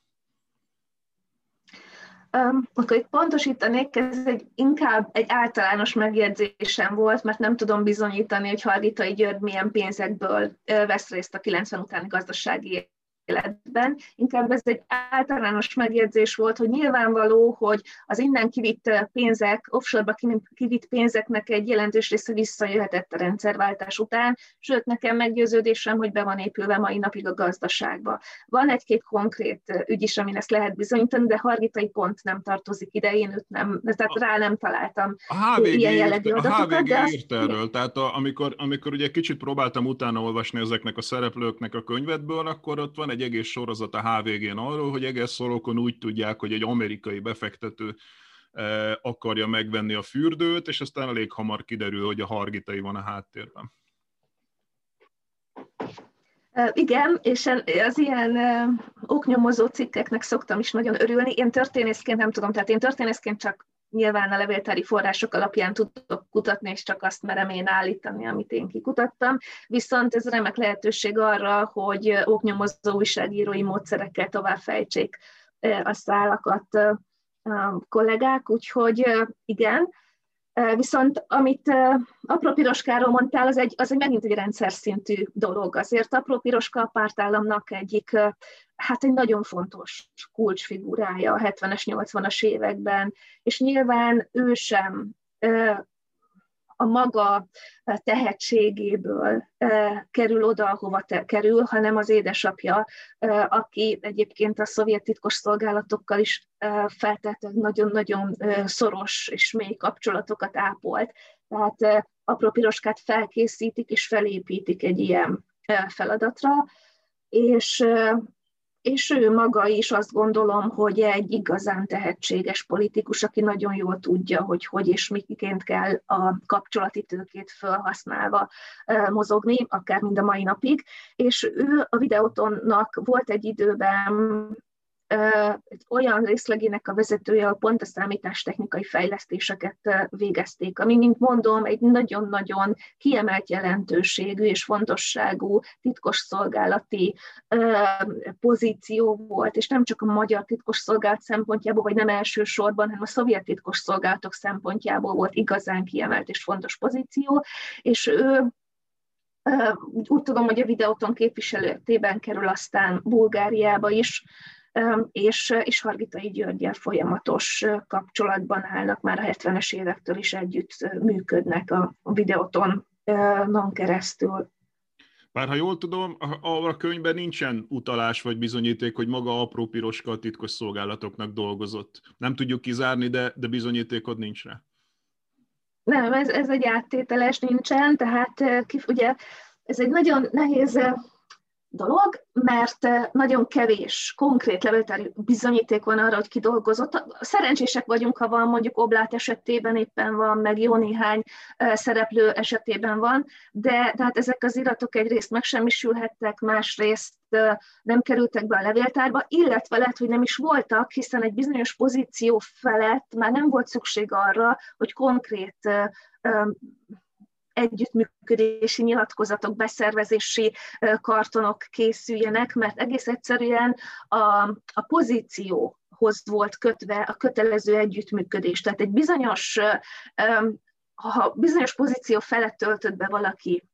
Um, akkor itt pontosítanék, ez egy, inkább egy általános megjegyzésem volt, mert nem tudom bizonyítani, hogy Hargitai György milyen pénzekből vesz részt a kilencven utáni gazdasági életben. Inkább ez egy általános megjegyzés volt, hogy nyilvánvaló, hogy az innen kivitt pénzek, offshore-ba kivitt pénzeknek egy jelentős része visszajöhetett a rendszerváltás után, sőt, nekem meggyőződésem, hogy be van épülve mai napig a gazdaságba. Van egy-két konkrét ügy is, amin ezt lehet bizonyítani, de Hargitai pont nem tartozik ide, én őt nem, tehát rá nem találtam a ilyen jellegű adatokat. A há vé gé de azt... erről, tehát a, amikor, amikor ugye kicsit próbáltam utána olvasni ezeknek a szereplőknek a könyvetből, akkor ott van egy egész sorozat a há vé gén arról, hogy egerszalókon úgy tudják, hogy egy amerikai befektető akarja megvenni a fürdőt, és aztán elég hamar kiderül, hogy a Hargitai van a háttérben. Igen, és az ilyen oknyomozó cikkeknek szoktam is nagyon örülni. Én történészként nem tudom, tehát én történészként csak nyilván a levéltári források alapján tudok kutatni, és csak azt merem én állítani, amit én kikutattam. Viszont ez remek lehetőség arra, hogy oknyomozó újságírói módszerekkel továbbfejtsék a szálakat a kollégák, úgyhogy igen. Viszont amit Apró Piroskáról mondtál, az egy, az egy megint egy rendszer szintű dolog. Azért Apró Piroska a pártállamnak egyik, hát egy nagyon fontos kulcsfigurája a hetvenes, nyolcvanas években, és nyilván ő sem a maga tehetségéből kerül oda, ahova te kerül, hanem az édesapja, aki egyébként a szovjet titkos szolgálatokkal is feltétlenül nagyon-nagyon szoros és mély kapcsolatokat ápolt. Tehát Apró Piroskát felkészítik és felépítik egy ilyen feladatra, és, és ő maga is azt gondolom, hogy egy igazán tehetséges politikus, aki nagyon jól tudja, hogy hogy és miként kell a kapcsolati tőkét felhasználva mozogni, akár mind a mai napig, és ő a Videotonnak volt egy időben olyan részlegének a vezetője, ahol pont a számítástechnikai fejlesztéseket végezték, ami, mint mondom, egy nagyon-nagyon kiemelt jelentőségű és fontosságú titkosszolgálati pozíció volt, és nem csak a magyar titkosszolgálat szempontjából, vagy nem elsősorban, hanem a szovjet titkosszolgálatok szempontjából volt igazán kiemelt és fontos pozíció, és ő úgy tudom, hogy a Videoton képviselőtében kerül aztán Bulgáriába is, és, és Hargitai Györgyel folyamatos kapcsolatban állnak, már a hetvenes évektől is együtt működnek a Videotonon keresztül. Bár ha jól tudom, a könyvben nincsen utalás vagy bizonyíték, hogy maga Apró Piroska a titkos szolgálatoknak dolgozott. Nem tudjuk kizárni, de, de bizonyítékod nincs rá. Nem, ez, ez egy áttételes nincsen, tehát kif, ugye ez egy nagyon nehéz dolog, mert nagyon kevés konkrét levéltári bizonyíték van arra, hogy ki dolgozott. Szerencsések vagyunk, ha van, mondjuk Oblath esetében éppen van, meg jó néhány szereplő esetében van, de, de hát ezek az iratok egyrészt megsemmisülhettek, másrészt nem kerültek be a levéltárba, illetve lehet, hogy nem is voltak, hiszen egy bizonyos pozíció felett már nem volt szükség arra, hogy konkrét együttműködési nyilatkozatok, beszervezési kartonok készüljenek, mert egész egyszerűen a, a pozícióhoz volt kötve a kötelező együttműködés. Tehát egy bizonyos, ha bizonyos pozíció felett töltött be valaki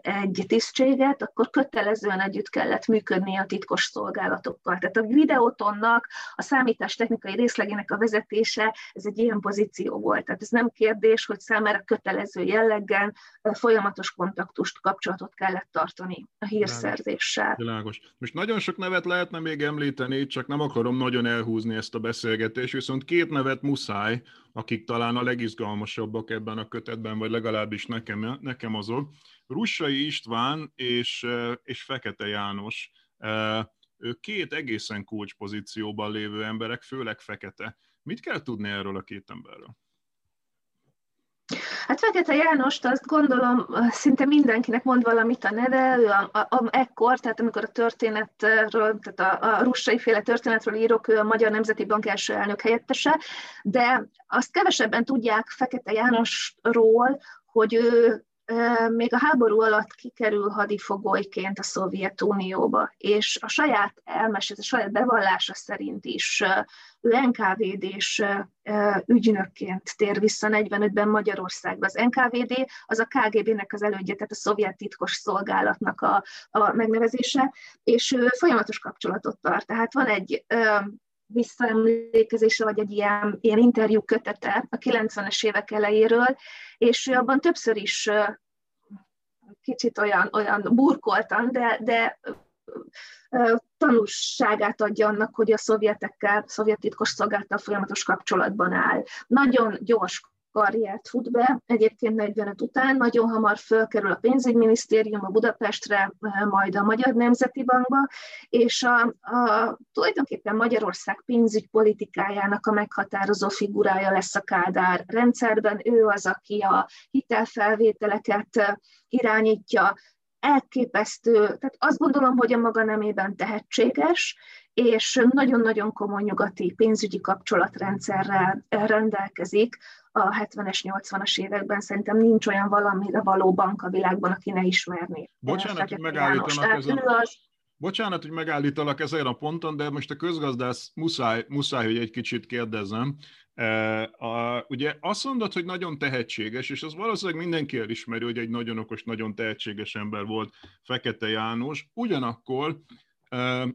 egy tisztséget, akkor kötelezően együtt kellett működni a titkos szolgálatokkal. Tehát a Videotonnak, a számítástechnikai részlegének a vezetése, ez egy ilyen pozíció volt. Tehát ez nem kérdés, hogy számára kötelező jelleggel folyamatos kontaktust, kapcsolatot kellett tartani a hírszerzéssel. Világos. Most nagyon sok nevet lehetne még említeni, csak nem akarom nagyon elhúzni ezt a beszélgetést, viszont két nevet muszáj, akik talán a legizgalmasabbak ebben a kötetben, vagy legalábbis nekem, nekem azok. Rusai István és, és Fekete János, ők két egészen kulcspozícióban lévő emberek, főleg Fekete. Mit kell tudni erről a két emberről? Hát Fekete Jánost azt gondolom, szinte mindenkinek mond valamit a neve, ő a, a, a, ekkor, tehát amikor a történetről, tehát a, a Rusai féle történetről írok, ő a Magyar Nemzeti Bank első elnök helyettese, de azt kevesebben tudják Fekete Jánosról, hogy ő még a háború alatt kikerül hadifogolyként a Szovjetunióba, és a saját elmesélése, a saját bevallása szerint is ő en ká vé dés ügynökként tér vissza negyvenötben Magyarországba. Az en ká vé dé az a ká gé bének az elődje, tehát a szovjet titkos szolgálatnak a, a megnevezése, és ő folyamatos kapcsolatot tart. Tehát van egy visszaemlékezésre, vagy egy ilyen, ilyen interjú kötete a kilencvenes évek elejéről, és abban többször is kicsit olyan, olyan burkoltan, de, de tanúságát adja annak, hogy a szovjetekkel, szovjet titkos szolgálattal folyamatos kapcsolatban áll. Nagyon gyors karriert fut be, egyébként negyvenöt után, nagyon hamar fölkerül a pénzügyminisztériumba, Budapestre, majd a Magyar Nemzeti Bankba, és a, a, tulajdonképpen Magyarország pénzügypolitikájának a meghatározó figurája lesz a Kádár rendszerben, ő az, aki a hitelfelvételeket irányítja, elképesztő, tehát azt gondolom, hogy a maga nemében tehetséges, és nagyon-nagyon komoly nyugati pénzügyi kapcsolatrendszerrel rendelkezik a hetvenes, nyolcvanas években. Szerintem nincs olyan valamire való bank a világban, aki ne ismerné. Bocsánat, hogy megállítanak ezen. Az... Bocsánat, hogy megállítalak ezen a ponton, de most a közgazdász muszáj, muszáj hogy egy kicsit kérdezzem. A, ugye azt mondod, hogy nagyon tehetséges, és az valószínűleg mindenki elismeri, hogy egy nagyon okos, nagyon tehetséges ember volt Fekete János. Ugyanakkor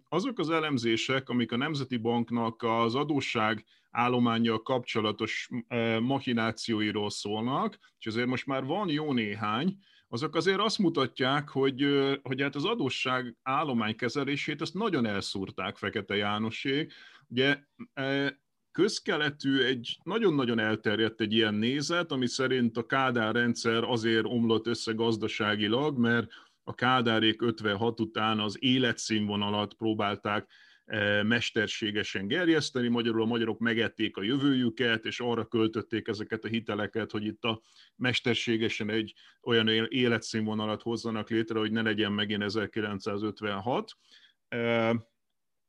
azok az elemzések, amik a Nemzeti Banknak az adósság állománnyal kapcsolatos machinációiról szólnak, és azért most már van jó néhány, azok azért azt mutatják, hogy, hogy hát az adósság állomány kezelését ezt nagyon elszúrták Fekete Jánosék. Ugye közkeletű egy nagyon-nagyon elterjedt egy ilyen nézet, ami szerint a Kádár rendszer azért omlott össze gazdaságilag, mert a a Kádárék ötvenhat után az életszínvonalat próbálták mesterségesen gerjeszteni, magyarul a magyarok megették a jövőjüket, és arra költötték ezeket a hiteleket, hogy itt a mesterségesen egy olyan életszínvonalat hozzanak létre, hogy ne legyen megint ezerkilencszázötvenhat.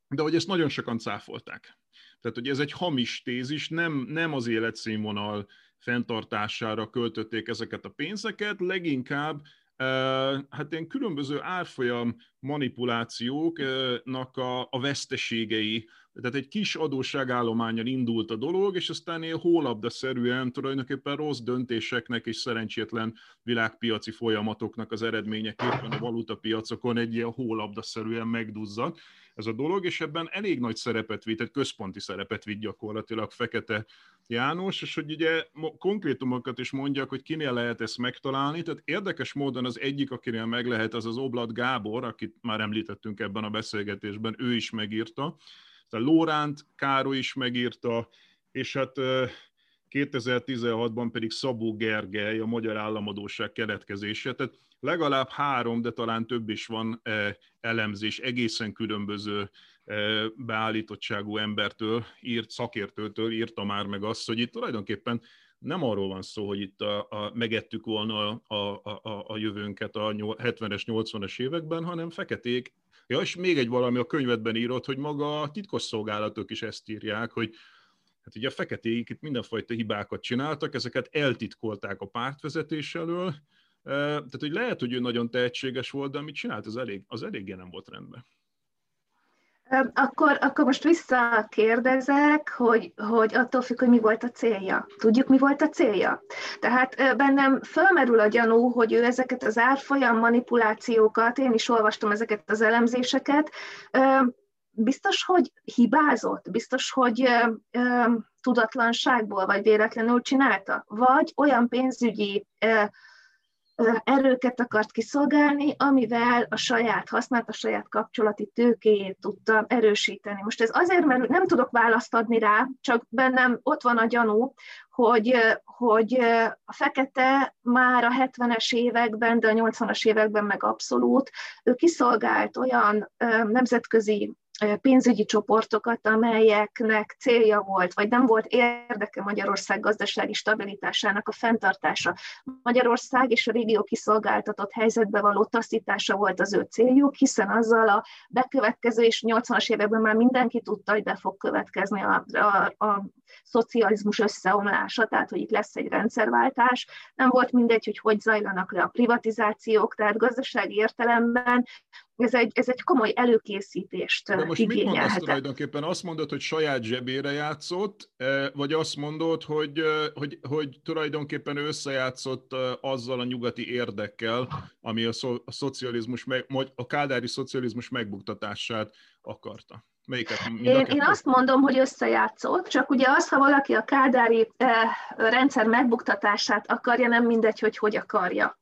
De hogy ezt nagyon sokan cáfolták. Tehát, hogy ez egy hamis tézis, nem, nem az életszínvonal fenntartására költötték ezeket a pénzeket, leginkább hát ilyen különböző árfolyam manipulációknak a, a veszteségei. Tehát egy kis adósságállománnyal indult a dolog, és aztán ilyen hólabdaszerűen tulajdonképpen rossz döntéseknek és szerencsétlen világpiaci folyamatoknak az eredményeképpen a valutapiacokon egy ilyen hólabdaszerűen megduzzadt ez a dolog, és ebben elég nagy szerepet vitt, egy központi szerepet vitt gyakorlatilag Fekete János, és hogy ugye konkrétumokat is mondjak, hogy kinél lehet ezt megtalálni, tehát érdekes módon az egyik, akinél meg lehet, az az Oblath Gábor, akit már említettünk ebben a beszélgetésben, ő is megírta, tehát Lóránt Károly is megírta, és hát kétezer-tizenhatban pedig Szabó Gergely, a Magyar Államadósság keletkezése, tehát legalább három, de talán több is van elemzés egészen különböző beállítottságú embertől, írt szakértőtől írta már meg azt, hogy itt tulajdonképpen nem arról van szó, hogy itt a, a, megettük volna a, a, a jövőnket a hetvenes, nyolcvanas években, hanem feketék. Ja, és még egy valami a könyvedben írott, hogy maga a titkosszolgálatok is ezt írják, hogy hát ugye a feketék itt mindenfajta hibákat csináltak, ezeket eltitkolták a pártvezetés elől, tehát hogy lehet, hogy ő nagyon tehetséges volt, de amit csinált, az, elég, az eléggé nem volt rendben. Akkor, akkor most visszakérdezek, hogy, hogy attól függ, hogy mi volt a célja. Tudjuk, mi volt a célja? Tehát bennem fölmerül a gyanú, hogy ő ezeket az árfolyam manipulációkat, én is olvastam ezeket az elemzéseket, biztos, hogy hibázott, biztos, hogy tudatlanságból vagy véletlenül csinálta, vagy olyan pénzügyi erőket akart kiszolgálni, amivel a saját hasznát, a saját kapcsolati tőkéjét tudta erősíteni. Most ez azért, mert nem tudok választ adni rá, csak bennem ott van a gyanú, hogy, hogy a Fekete már a hetvenes években, de a nyolcvanas években meg abszolút, ő kiszolgált olyan nemzetközi pénzügyi csoportokat, amelyeknek célja volt, vagy nem volt érdeke Magyarország gazdasági stabilitásának a fenntartása. Magyarország és a régió kiszolgáltatott helyzetbe való taszítása volt az ő céljuk, hiszen azzal a bekövetkező, és nyolcvanas években már mindenki tudta, hogy be fog következni a, a, a szocializmus összeomlása, tehát hogy itt lesz egy rendszerváltás. Nem volt mindegy, hogy hogy zajlanak le a privatizációk, tehát gazdasági értelemben Ez egy, ez egy komoly előkészítést igényelhetett. De most mit mondasz tulajdonképpen? Azt mondod, hogy saját zsebére játszott, vagy azt mondod, hogy, hogy, hogy tulajdonképpen összejátszott azzal a nyugati érdekkel, ami a, szo, a, szocializmus, a kádári szocializmus megbuktatását akarta? Én, én azt mondom, hogy összejátszott, csak ugye az, ha valaki a kádári eh, rendszer megbuktatását akarja, nem mindegy, hogy hogy akarja.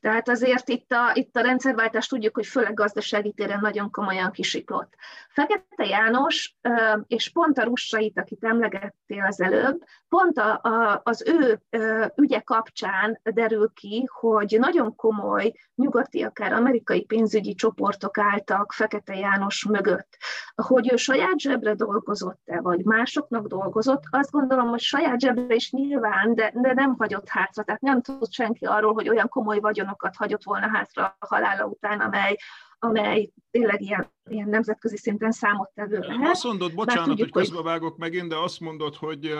Tehát azért itt a, itt a rendszerváltást tudjuk, hogy főleg gazdasági téren nagyon komolyan kisiklott. Fekete János eh, és pont a Rusait, akit emlegettél az előbb, pont a, a, az ő eh, ügye kapcsán derül ki, hogy nagyon komoly nyugati, akár amerikai pénzügyi csoportok álltak Fekete János mögött. Hogy ő saját zsebre dolgozott-e, vagy másoknak dolgozott, azt gondolom, hogy saját zsebre is nyilván, de, de nem hagyott hátra. Tehát nem tud senki arról, hogy olyan komoly vagyonokat hagyott volna hátra a halála után, amely, amely tényleg ilyen, ilyen nemzetközi szinten számottevő lehet. Azt mondod, bocsánat, tudjuk, hogy közbevágok megint, de azt mondod, hogy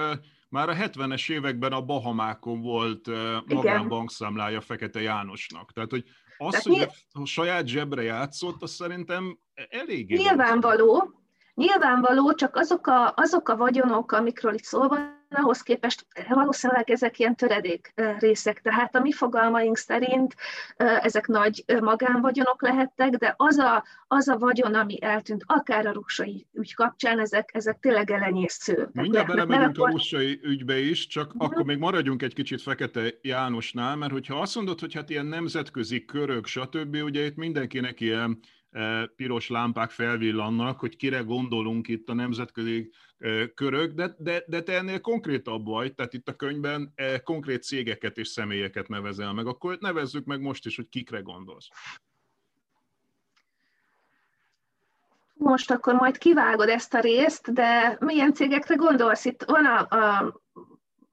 már a hetvenes években a Bahamákon volt magánbankszámlája Fekete Jánosnak. Tehát, hogy az, hogy a saját zsebre játszott, azt szerintem eléggé... Nyilvánvaló, nyilvánvaló, csak azok a, azok a vagyonok, amikről itt szó van, ahhoz képest valószínűleg ezek ilyen töredék részek. Tehát a mi fogalmaink szerint ezek nagy magánvagyonok lehettek, de az a, az a vagyon, ami eltűnt, akár a Rusai ügy kapcsán, ezek, ezek tényleg elenyésző. Mindjárt belemegyünk a Rusai ügybe is, csak uh-huh. Akkor még maradjunk egy kicsit Fekete Jánosnál, mert hogyha azt mondod, hogy hát ilyen nemzetközi körök, stb., ugye itt mindenkinek ilyen piros lámpák felvillannak, hogy kire gondolunk itt a nemzetközi körök, de, de, de te ennél konkrétabb vagy, tehát itt a könyvben konkrét cégeket és személyeket nevezel meg, akkor nevezzük meg most is, hogy kikre gondolsz. most akkor majd kivágod ezt a részt, de milyen cégekre gondolsz? Itt van a... a...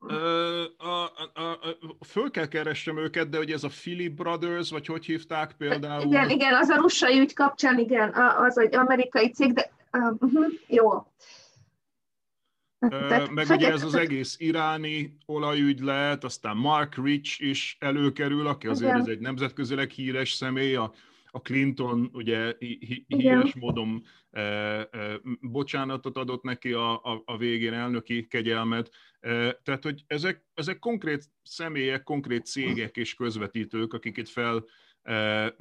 Ö, a, a, a föl kell keresnem őket, de hogy ez a Philipp Brothers, vagy hogy hívták például? Igen, igen, az a rusai ügy kapcsán, igen, az egy amerikai cég, de uh, jó. Tehát, meg ugye ez az egész iráni olajügy lehet, aztán Mark Rich is előkerül, aki azért igen. Ez egy nemzetközileg híres személy, a, a Clinton ugye hí, híres módon e, e, bocsánatot adott neki a, a, a végén, elnöki kegyelmet. E, tehát, hogy ezek, ezek konkrét személyek, konkrét cégek és közvetítők, akik itt fel e,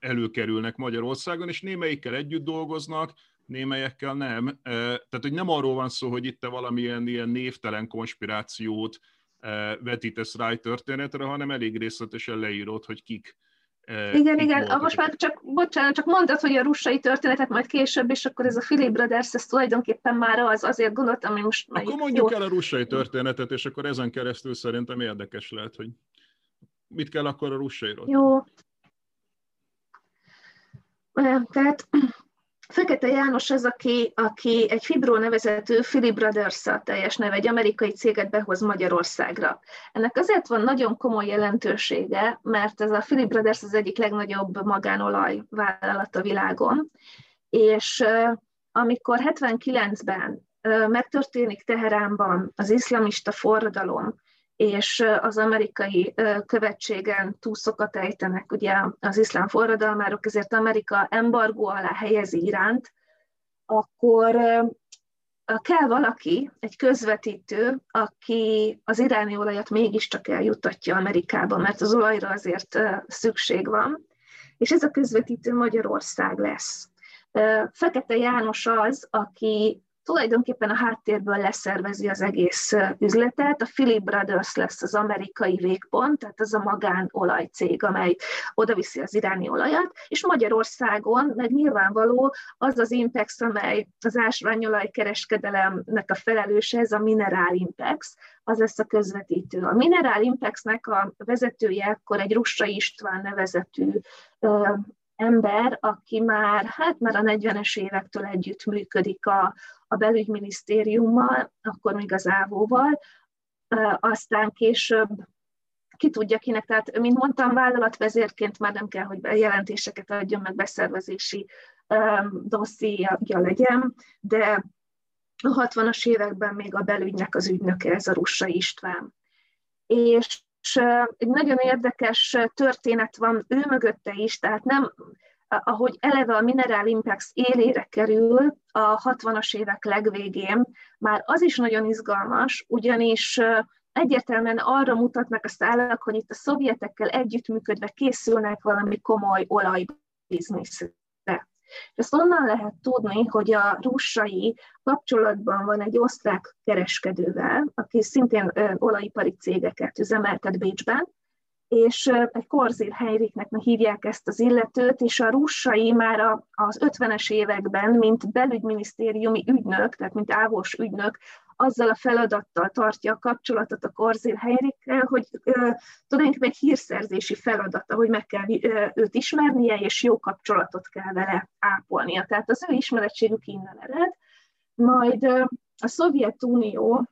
előkerülnek Magyarországon, és némelyikkel együtt dolgoznak, némelyekkel nem. Tehát, hogy nem arról van szó, hogy itt te valamilyen ilyen névtelen konspirációt vetítesz rá egy történetre, hanem elég részletesen leírod, hogy kik. Igen, kik igen. Most már csak, bocsánat, csak mondtad, hogy a russai történetet majd később, és akkor ez a Philipp Brothers, ez tulajdonképpen már az, azért gondoltam, ami most... Akkor mondjuk jó. El a russai történetet, és akkor ezen keresztül szerintem érdekes lehet, hogy mit kell akkor a russairól. Jó. Tehát... Fekete János az, aki, aki egy Fibro nevezető Philipp Brothers a teljes neve, egy amerikai céget behoz Magyarországra. Ennek azért van nagyon komoly jelentősége, mert ez a Philipp Brothers az egyik legnagyobb magánolajvállalat a világon, és amikor hetvenkilencben megtörténik Teheránban az iszlamista forradalom, és az amerikai követségen túszokat ejtenek ugye az iszlám forradalmárok, ezért Amerika embargó alá helyezi Iránt, akkor kell valaki, egy közvetítő, aki az iráni olajat mégiscsak eljuttatja Amerikába, mert az olajra azért szükség van, és ez a közvetítő Magyarország lesz. Fekete János az, aki... tulajdonképpen a háttérből leszervezi az egész üzletet. A Philipp Brothers lesz az amerikai végpont, tehát az a magánolajcég, amely odaviszi az iráni olajat, és Magyarországon meg nyilvánvaló az az Impex, amely az ásványolaj kereskedelemnek a felelőse, ez a Mineralimpex, az lesz a közvetítő. A Mineralimpexnek a vezetője akkor egy Rusai István nevezetű ember, aki már, hát már a negyvenes évektől együtt működik a, a belügyminisztériummal, akkor még az ávóval, aztán később ki tudja kinek, tehát mint mondtam, vállalatvezérként már nem kell, hogy jelentéseket adjon, meg beszervezési dossziéja legyen, de a hatvanas években még a belügynek az ügynöke, ez a Rusai István. És és egy nagyon érdekes történet van ő mögötte is, tehát nem, ahogy eleve a Mineralimpex élére kerül a hatvanas évek legvégén, már az is nagyon izgalmas, ugyanis egyértelműen arra mutatnak a szálak, hogy itt a szovjetekkel együttműködve készülnek valami komoly olajbizniszre. Ezt onnan lehet tudni, hogy a Rusai kapcsolatban van egy osztrák kereskedővel, aki szintén olajipari cégeket üzemeltet Bécsben, és egy Korzil Heinrichnek hívják ezt az illetőt, és a Rusai már az ötvenes években, mint belügyminisztériumi ügynök, tehát mint ávós ügynök, azzal a feladattal tartja a kapcsolatot a Korzil Heinrichkel, hogy ö, tulajdonképpen egy hírszerzési feladata, hogy meg kell ö, őt ismernie, és jó kapcsolatot kell vele ápolnia. Tehát az ő ismeretségük innen ered. Majd ö, a Szovjetunió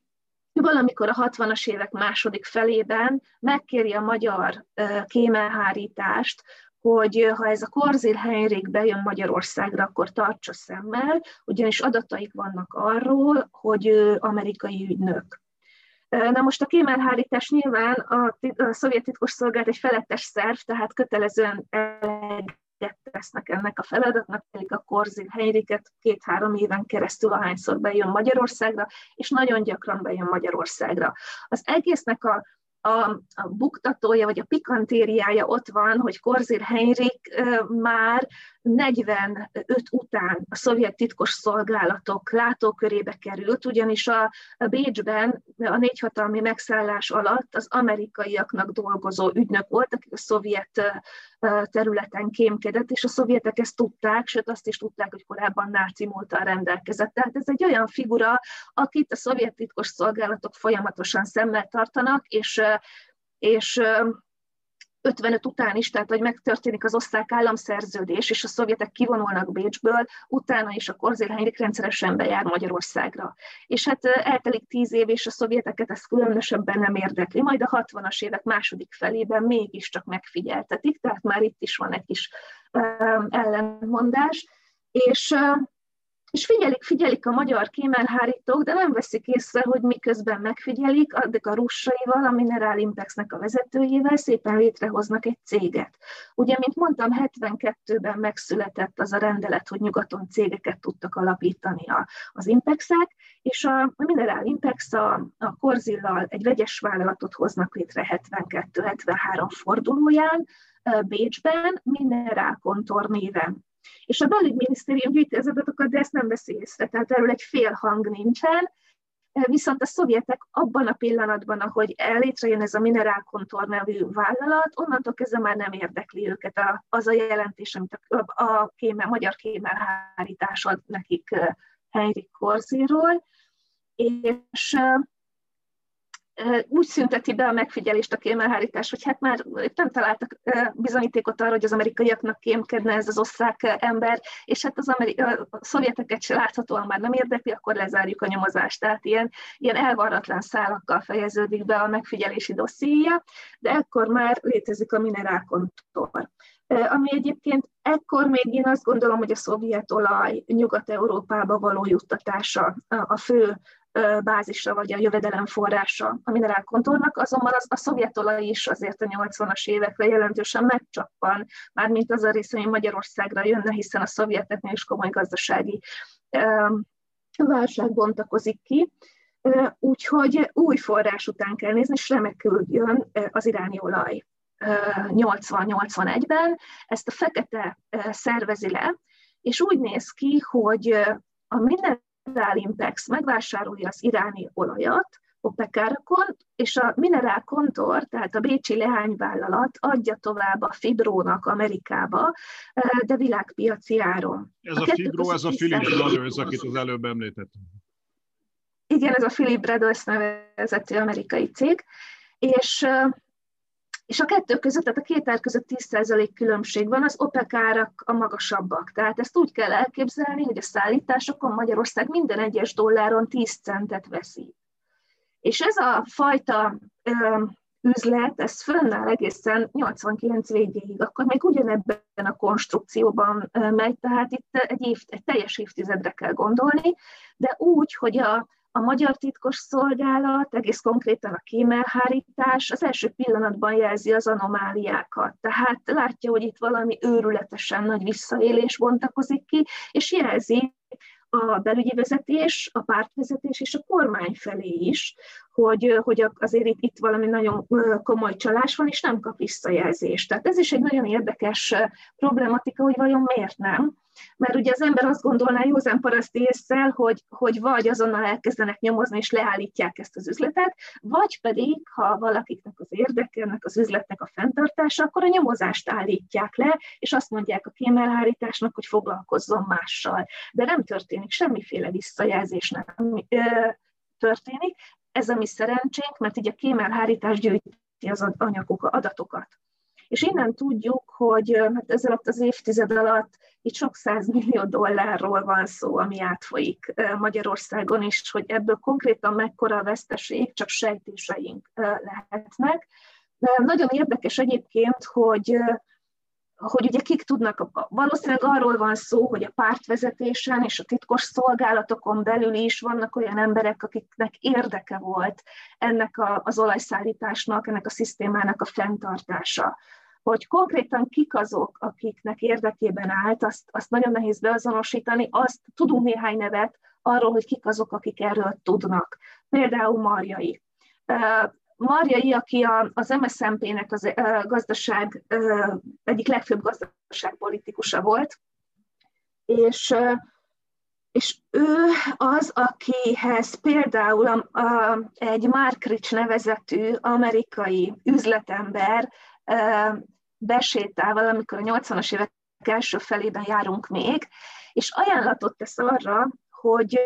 valamikor a hatvanas évek második felében megkéri a magyar ö, kémelhárítást, hogy ha ez a Korzil Heinrich bejön Magyarországra, akkor tartsa szemmel, ugyanis adataik vannak arról, hogy ő amerikai ügynök. Na most a kémelhárítás nyilván a, a szovjet titkosszolgálat egy felettes szerv, tehát kötelezően eleget tesznek ennek a feladatnak, pedig a Korzil Heinrichot két-három éven keresztül ahányszor bejön Magyarországra, és nagyon gyakran bejön Magyarországra. Az egésznek a A, a buktatója, vagy a pikantériája ott van, hogy Korzil Heinrich már negyvenöt után a szovjet titkos szolgálatok látókörébe került, ugyanis a, a Bécsben a négyhatalmi megszállás alatt az amerikaiaknak dolgozó ügynök volt, akik a szovjet területen kémkedett, és a szovjetek ezt tudták, sőt azt is tudták, hogy korábban náci múlttal rendelkezett. Tehát ez egy olyan figura, akit a szovjet titkos szolgálatok folyamatosan szemmel tartanak, és, és ötvenöt után is, tehát hogy megtörténik az osztrák államszerződés, és a szovjetek kivonulnak Bécsből, utána is a Korzil Heinrich rendszeresen bejár Magyarországra. És hát eltelik tíz év, és a szovjeteket ez különösebben nem érdekli, majd a hatvanas évek második felében mégiscsak megfigyeltetik, tehát már itt is van egy kis um, ellentmondás, és... Um, és figyelik, figyelik a magyar kémelhárítók, de nem veszik észre, hogy miközben megfigyelik, addig a Russaival, a Mineralimpexnek a vezetőjével szépen létrehoznak egy céget. Ugye, mint mondtam, hetvenkettőben megszületett az a rendelet, hogy nyugaton cégeket tudtak alapítani az Impexek, és a Mineralimpex a, a Korzillal egy vegyes vállalatot hoznak létre hetvenkettő hetvenhárom fordulóján Bécsben, Mineral Kontor néven. És a belügyminisztérium gyűjti az adatokat, de ezt nem veszi észre, tehát erről egy félhang nincsen, viszont a szovjetek abban a pillanatban, ahogy létrejön ez a Mineral Kontor nevű vállalat, onnantól kezdve már nem érdekli őket az a jelentés, amit a, a kémel, magyar kémelhárítás ad nekik Heinrich Korziról, és... úgy szünteti be a megfigyelést a kémelhárítás, hogy hát már nem találtak bizonyítékot arra, hogy az amerikaiaknak kémkedne ez az osztrák ember, és hát az ameri- a szovjeteket se láthatóan már nem érdekli, akkor lezárjuk a nyomozást. Tehát ilyen, ilyen elvarratlan szálakkal fejeződik be a megfigyelési dossziéja, de ekkor már létezik a Mineral Kontor. Ami egyébként ekkor még én azt gondolom, hogy a szovjet olaj Nyugat-Európába való juttatása a fő bázisra, vagy a jövedelem forrása a Mineral Kontornak, azonban az, a szovjet olaj is azért a nyolcvanas évekre jelentősen megcsappan, mármint az a rész, ami Magyarországra jönne, hiszen a szovjeteknél is komoly gazdasági um, válság bontakozik ki. Uh, úgyhogy új forrás után kell nézni, és remekül jön az iráni olaj uh, nyolcvan nyolcvanegyben. Ezt a Fekete uh, szervezi le, és úgy néz ki, hogy a minden Metalimpex megvásárolja az iráni olajat OPEC árakon, és a Mineral Kontor, tehát a bécsi leányvállalat adja tovább a Fibrónak Amerikába, de világpiaci áron. Ez a, a Fibro, ez a Philipp Brothers, akit az előbb említettünk. Igen, ez a Philipp Brothers nevezetű amerikai cég, és... És a kettő között, tehát a két ár között tíz százalék különbség van, az OPEC árak a magasabbak. Tehát ezt úgy kell elképzelni, hogy a szállításokon Magyarország minden egyes dolláron tíz centet veszi. És ez a fajta ö, üzlet, ez fönnáll egészen nyolcvankilenc végéig, akkor még ugyanebben a konstrukcióban megy, tehát itt egy, év, egy teljes évtizedre kell gondolni, de úgy, hogy a A magyar titkos szolgálat, egész konkrétan a kémelhárítás az első pillanatban jelzi az anomáliákat. Tehát látja, hogy itt valami őrületesen nagy visszaélés bontakozik ki, és jelzi a belügyi vezetés, a pártvezetés és a kormány felé is, hogy, hogy azért itt, itt valami nagyon komoly csalás van, és nem kap visszajelzést. Tehát ez is egy nagyon érdekes problematika, hogy vajon miért nem. Mert ugye az ember azt gondolná józan paraszti ésszel, hogy, hogy vagy azonnal elkezdenek nyomozni, és leállítják ezt az üzletet, vagy pedig, ha valakiknek az érdeke, ennek az üzletnek a fenntartása, akkor a nyomozást állítják le, és azt mondják a kémelhárításnak, hogy foglalkozzon mással. De nem történik, semmiféle visszajelzés nem történik. Ez a mi szerencsénk, mert így a kémelhárítás gyűjti az anyagokat, adatokat. És innen tudjuk, hogy hát ez alatt az évtized alatt itt sok százmillió dollárról van szó, ami átfolyik Magyarországon is, hogy ebből konkrétan mekkora a veszteség, csak sejtéseink lehetnek. De nagyon érdekes egyébként, hogy, hogy ugye kik tudnak, valószínűleg arról van szó, hogy a pártvezetésen és a titkos szolgálatokon belül is vannak olyan emberek, akiknek érdeke volt ennek a, az olajszállításnak, ennek a szisztémának a fenntartása. Hogy konkrétan kik azok, akiknek érdekében állt, azt, azt nagyon nehéz beazonosítani, azt tudunk néhány nevet arról, hogy kik azok, akik erről tudnak. Például Marjai. Marjai, aki az em es zé em pé-nek az gazdaság, egyik legfőbb gazdaságpolitikusa volt, és, és ő az, akihez például a, a, egy Mark Rich nevezetű amerikai üzletember besétával, amikor a nyolcvanas évek első felében járunk még, és ajánlatot tesz arra, hogy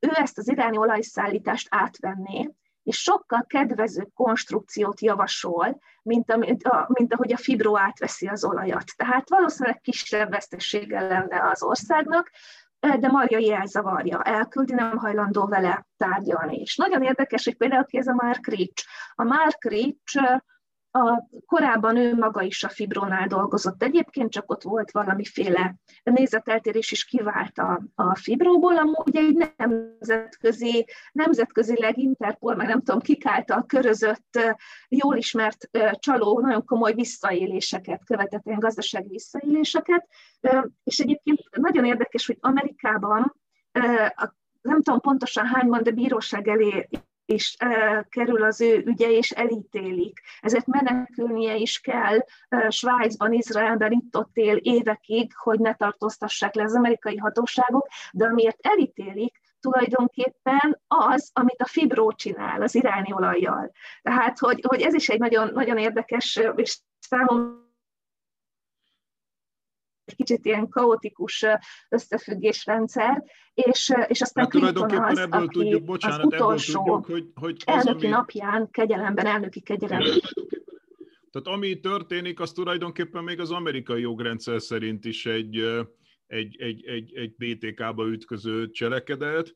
ő ezt az iráni olajszállítást átvenné, és sokkal kedvezőbb konstrukciót javasol, mint, a, mint, a, mint ahogy a Fibro átveszi az olajat. Tehát valószínűleg kisebb vesztesége lenne az országnak, de Marjai elzavarja, elküldi, nem hajlandó vele tárgyalni. És nagyon érdekes, hogy például ki ez a Mark Rich. A Mark Rich a, korábban ő maga is a Fibronál dolgozott egyébként, csak ott volt valamiféle nézeteltérés is kivált a, a Fibróból, amúgy egy nemzetközi, nemzetközileg Interpol, meg nem tudom, kik által körözött, jól ismert csaló, nagyon komoly visszaéléseket követett, ilyen gazdasági visszaéléseket, és egyébként nagyon érdekes, hogy Amerikában, nem tudom pontosan hányban, de bíróság elé és e, kerül az ő ügye, és elítélik. Ezért menekülnie is kell. E, Svájcban, Izraelben itt ott él évekig, hogy ne tartóztassák le az amerikai hatóságok, de amiért elítélik, tulajdonképpen az, amit a Fibro csinál, az iráni olajjal. Tehát, hogy, hogy ez is egy nagyon, nagyon érdekes, és számomra egy kicsit ilyen kaotikus összefüggésrendszer, és, és aztán hát Clinton az, ebből aki tudjuk, bocsánat, az utolsó ebből tudjuk, hogy, hogy az, elnöki ami... napján kegyelemben, elnöki kegyelemben. Tehát ami történik, az tulajdonképpen még az amerikai jogrendszer szerint is egy, egy, egy, egy, egy bé té ká-ba ütköző cselekedet,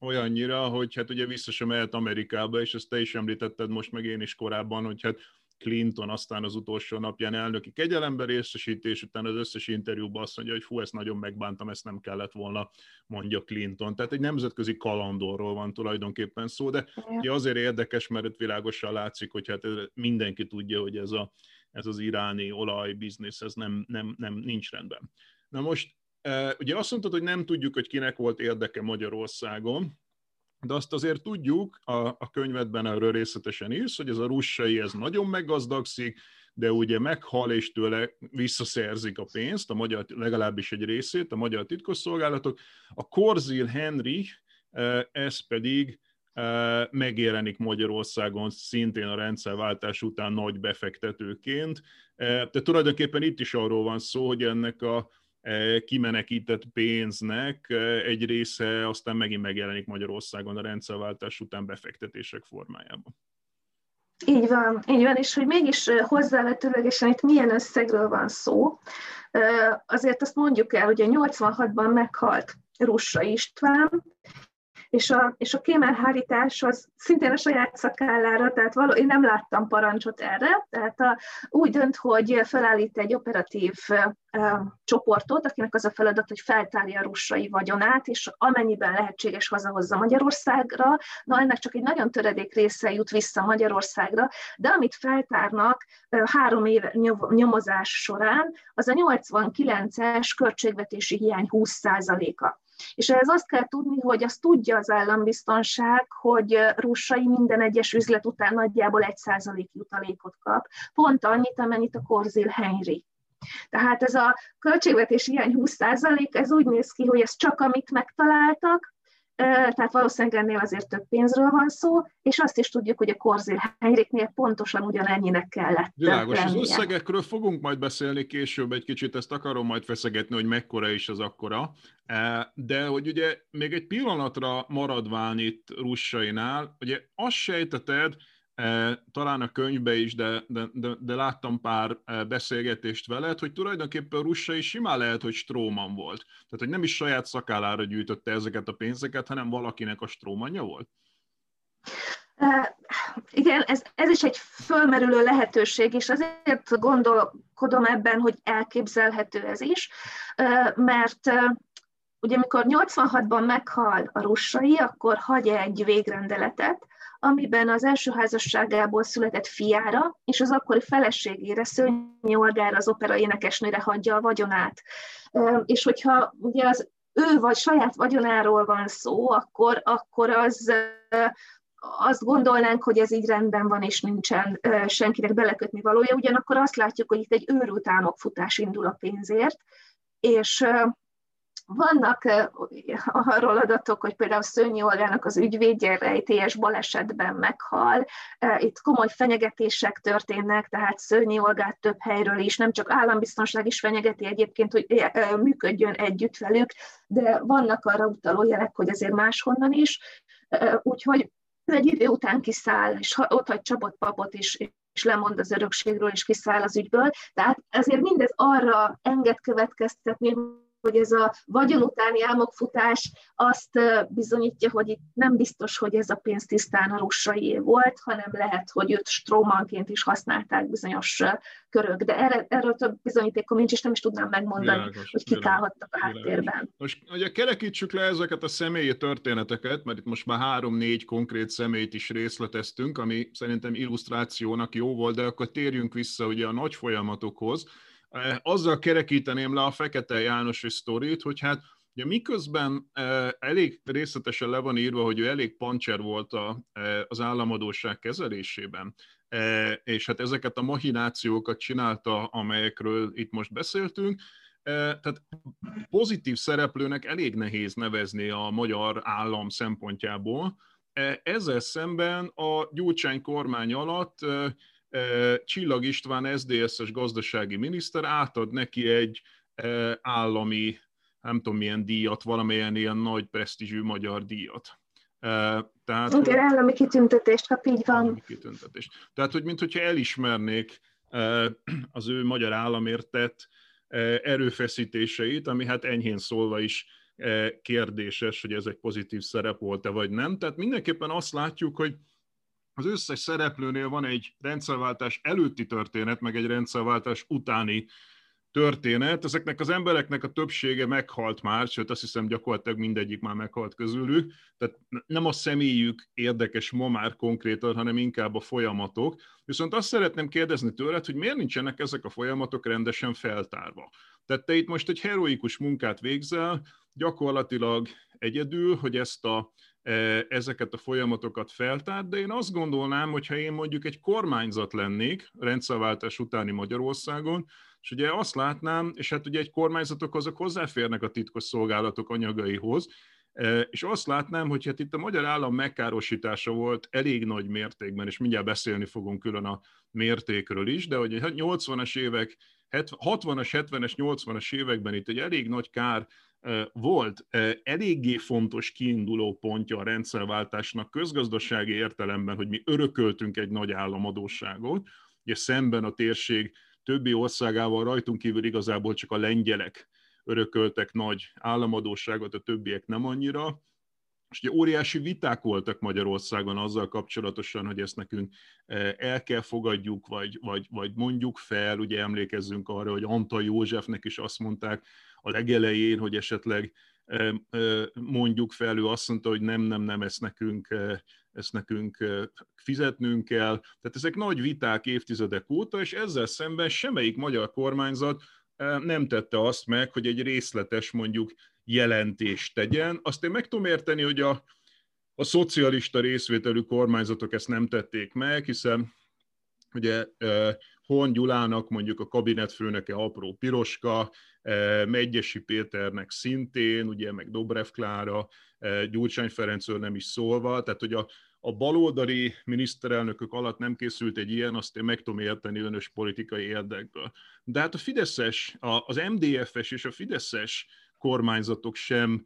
olyannyira, hogy hát ugye vissza sem mehet Amerikába, és ezt te is említetted most, meg én is korábban, hogy hát Clinton aztán az utolsó napján elnöki kegyelemben részesítés, után az összes interjúban azt mondja, hogy hú, ezt nagyon megbántam, ezt nem kellett volna, mondja Clinton. Tehát egy nemzetközi kalandorról van tulajdonképpen szó, de ugye azért érdekes, mert világosan látszik, hogy hát mindenki tudja, hogy ez, a, ez az iráni olajbiznisz, ez nem, nem, nem, nincs rendben. Na most, ugye azt mondtad, hogy nem tudjuk, hogy kinek volt érdeke Magyarországon, de azt azért tudjuk, a, a könyvedben erről részletesen írsz, hogy ez a Rusai ez nagyon meggazdagszik, de ugye meghal, és tőle visszaszerzik a pénzt, a magyar, legalábbis egy részét, a magyar titkosszolgálatok. A Korzil Heinrich, ez pedig megjelenik Magyarországon szintén a rendszerváltás után nagy befektetőként. De tulajdonképpen itt is arról van szó, hogy ennek a kimenekített pénznek egy része aztán megint megjelenik Magyarországon a rendszerváltás után befektetések formájában. Így van, így van, és hogy mégis hozzávetőlegesen itt milyen összegről van szó. Azért azt mondjuk el, hogy a nyolcvanhatban meghalt Rusai István, és a, és a kémelhárítás az szintén a saját szakállára, tehát való, én nem láttam parancsot erre, tehát a, úgy dönt, hogy felállít egy operatív e, csoportot, akinek az a feladat, hogy feltárja a Rusai vagyonát, és amennyiben lehetséges hazahozza Magyarországra, na ennek csak egy nagyon töredék része jut vissza Magyarországra, de amit feltárnak e, három év nyomozás során, az a nyolcvankilences költségvetési hiány húsz százaléka. És ehhez azt kell tudni, hogy azt tudja az állambiztonság, hogy Rusai minden egyes üzlet után nagyjából egy százalék jutalékot kap, pont annyit, amennyit a Korzil Heinrich. Tehát ez a költségvetési hiány húsz százalék, ez úgy néz ki, hogy ez csak amit megtaláltak, tehát valószínűleg ennél azért több pénzről van szó, és azt is tudjuk, hogy a Korzil Heinrichnél pontosan ugyanennyinek kellett. Világos, az összegekről fogunk majd beszélni később egy kicsit, ezt akarom majd feszegetni, hogy mekkora is az akkora, de hogy ugye még egy pillanatra maradván itt Rusainál, ugye azt sejteted, talán a könyvbe is, de, de, de, de láttam pár beszélgetést veled, hogy tulajdonképpen Rusai simán lehet, hogy Stróman volt. Tehát, hogy nem is saját szakállára gyűjtötte ezeket a pénzeket, hanem valakinek a Strómanja volt. Uh, igen, ez, ez is egy fölmerülő lehetőség, és azért gondolkodom ebben, hogy elképzelhető ez is, uh, mert... Uh, Ugye amikor nyolcvanhatban meghal a Rusai, akkor hagy egy végrendeletet, amiben az első házasságából született fiára és az akkori feleségére, Szőnyi Olgára, az opera énekesnőre hagyja a vagyonát. És hogyha ugye az ő vagy saját vagyonáról van szó, akkor, akkor az... azt gondolnánk, hogy ez így rendben van, és nincsen senkinek belekötni valója, ugyanakkor azt látjuk, hogy itt egy őrült álmokfutás indul a pénzért, és... Vannak arról adatok, hogy például Szőnyi Olgának az ügyvédje rejtélyes balesetben meghal. Itt komoly fenyegetések történnek, tehát Szőnyi Olgát több helyről is, nem csak állambiztonság is fenyegeti egyébként, hogy működjön együtt velük, de vannak arra utaló jelek, hogy azért máshonnan is. Úgyhogy egy idő után kiszáll, és ott hagy csapott papot is, és lemond az örökségről, és kiszáll az ügyből. Tehát ezért mindez arra enged következtetni, hogy ez a vagyon utáni álmokfutás azt bizonyítja, hogy itt nem biztos, hogy ez a pénz tisztán a Rusaié volt, hanem lehet, hogy őt strómanként is használták bizonyos körök. De erre, erről több bizonyítékom nincs, és nem is tudnám megmondani, világos, hogy kik állhattak a háttérben. Most ugye kerekítsük le ezeket a személyi történeteket, mert itt most már három-négy konkrét személyt is részleteztünk, ami szerintem illusztrációnak jó volt, de akkor térjünk vissza ugye a nagy folyamatokhoz. Azzal kerekíteném le a Fekete János sztorit, hogy hát ugye miközben elég részletesen le van írva, hogy ő elég pancser volt a, az államadósság kezelésében, és hát ezeket a machinációkat csinálta, amelyekről itt most beszéltünk, tehát pozitív szereplőnek elég nehéz nevezni a magyar állam szempontjából. Ezzel szemben a Gyurcsány kormány alatt Csillag István es zé dé eszes gazdasági miniszter átad neki egy állami, nem tudom milyen díjat, valamilyen ilyen nagy presztízsű magyar díjat. Tehát, igen, állami kitüntetést kap, így van. Állami kitüntetést. Tehát, hogy minthogyha elismernék az ő magyar államért tett erőfeszítéseit, ami hát enyhén szólva is kérdéses, hogy ez egy pozitív szerep volt-e vagy nem. Tehát mindenképpen azt látjuk, hogy az összes szereplőnél van egy rendszerváltás előtti történet, meg egy rendszerváltás utáni történet. Ezeknek az embereknek a többsége meghalt már, sőt azt hiszem gyakorlatilag mindegyik már meghalt közülük. Tehát nem a személyük érdekes ma már konkrétan, hanem inkább a folyamatok. Viszont azt szeretném kérdezni tőled, hogy miért nincsenek ezek a folyamatok rendesen feltárva. Tehát te itt most egy heroikus munkát végzel, gyakorlatilag egyedül, hogy ezt a ezeket a folyamatokat feltárt, de én azt gondolnám, hogyha én mondjuk egy kormányzat lennék rendszerváltás utáni Magyarországon, és ugye azt látnám, és hát ugye egy kormányzatok azok hozzáférnek a titkos szolgálatok anyagaihoz, és azt látnám, hogy hát itt a magyar állam megkárosítása volt elég nagy mértékben, és mindjárt beszélni fogunk külön a mértékről is, de hogy a nyolcvanas évek, hatvanas, hetvenes, nyolcvanas években itt egy elég nagy kár volt, eléggé fontos kiinduló pontja a rendszerváltásnak közgazdasági értelemben, hogy mi örököltünk egy nagy államadósságot, ugye szemben a térség többi országával rajtunk kívül igazából csak a lengyelek örököltek nagy államadósságot, a többiek nem annyira, és ugye óriási viták voltak Magyarországon azzal kapcsolatosan, hogy ezt nekünk el kell fogadjuk, vagy, vagy, vagy mondjuk fel, ugye emlékezzünk arra, hogy Antall Józsefnek is azt mondták a legelején, hogy esetleg mondjuk fel, ő azt mondta, hogy nem, nem, nem, ezt nekünk, ezt nekünk fizetnünk kell. Tehát ezek nagy viták évtizedek óta, és ezzel szemben semmelyik magyar kormányzat nem tette azt meg, hogy egy részletes mondjuk jelentést tegyen. Azt én meg tudom érteni, hogy a, a szocialista részvételű kormányzatok ezt nem tették meg, hiszen ugye Hon Gyulának mondjuk a kabinetfőnöke Apró Piroska, Megyesi Péternek szintén, ugye meg Dobrev Klára, Gyurcsány Ferencről nem is szólva, tehát hogy a, a baloldali miniszterelnökök alatt nem készült egy ilyen, azt én meg tudom érteni önös politikai érdekből. De hát a Fideszes, az em dé ef es és a Fideszes kormányzatok sem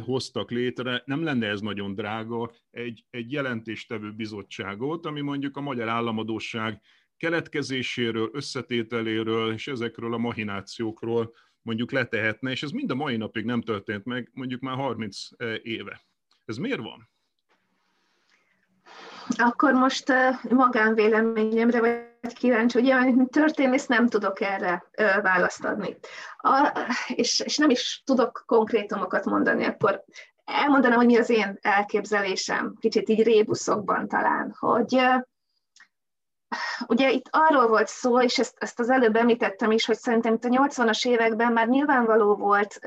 hoztak létre, nem lenne ez nagyon drága, egy, egy jelentéstevő bizottságot, ami mondjuk a magyar államadósság keletkezéséről, összetételéről és ezekről a machinációkról mondjuk letehetne, és ez mind a mai napig nem történt meg, mondjuk már harminc éve. Ez miért van? Akkor most magánvéleményemre vagy kíváncsi, hogy én történész nem tudok erre választ adni. A, és, és nem is tudok konkrétumokat mondani, akkor elmondanám, hogy mi az én elképzelésem, kicsit így rébuszokban talán, hogy ugye itt arról volt szó, és ezt, ezt az előbb említettem is, hogy szerintem itt a nyolcvanas években már nyilvánvaló volt,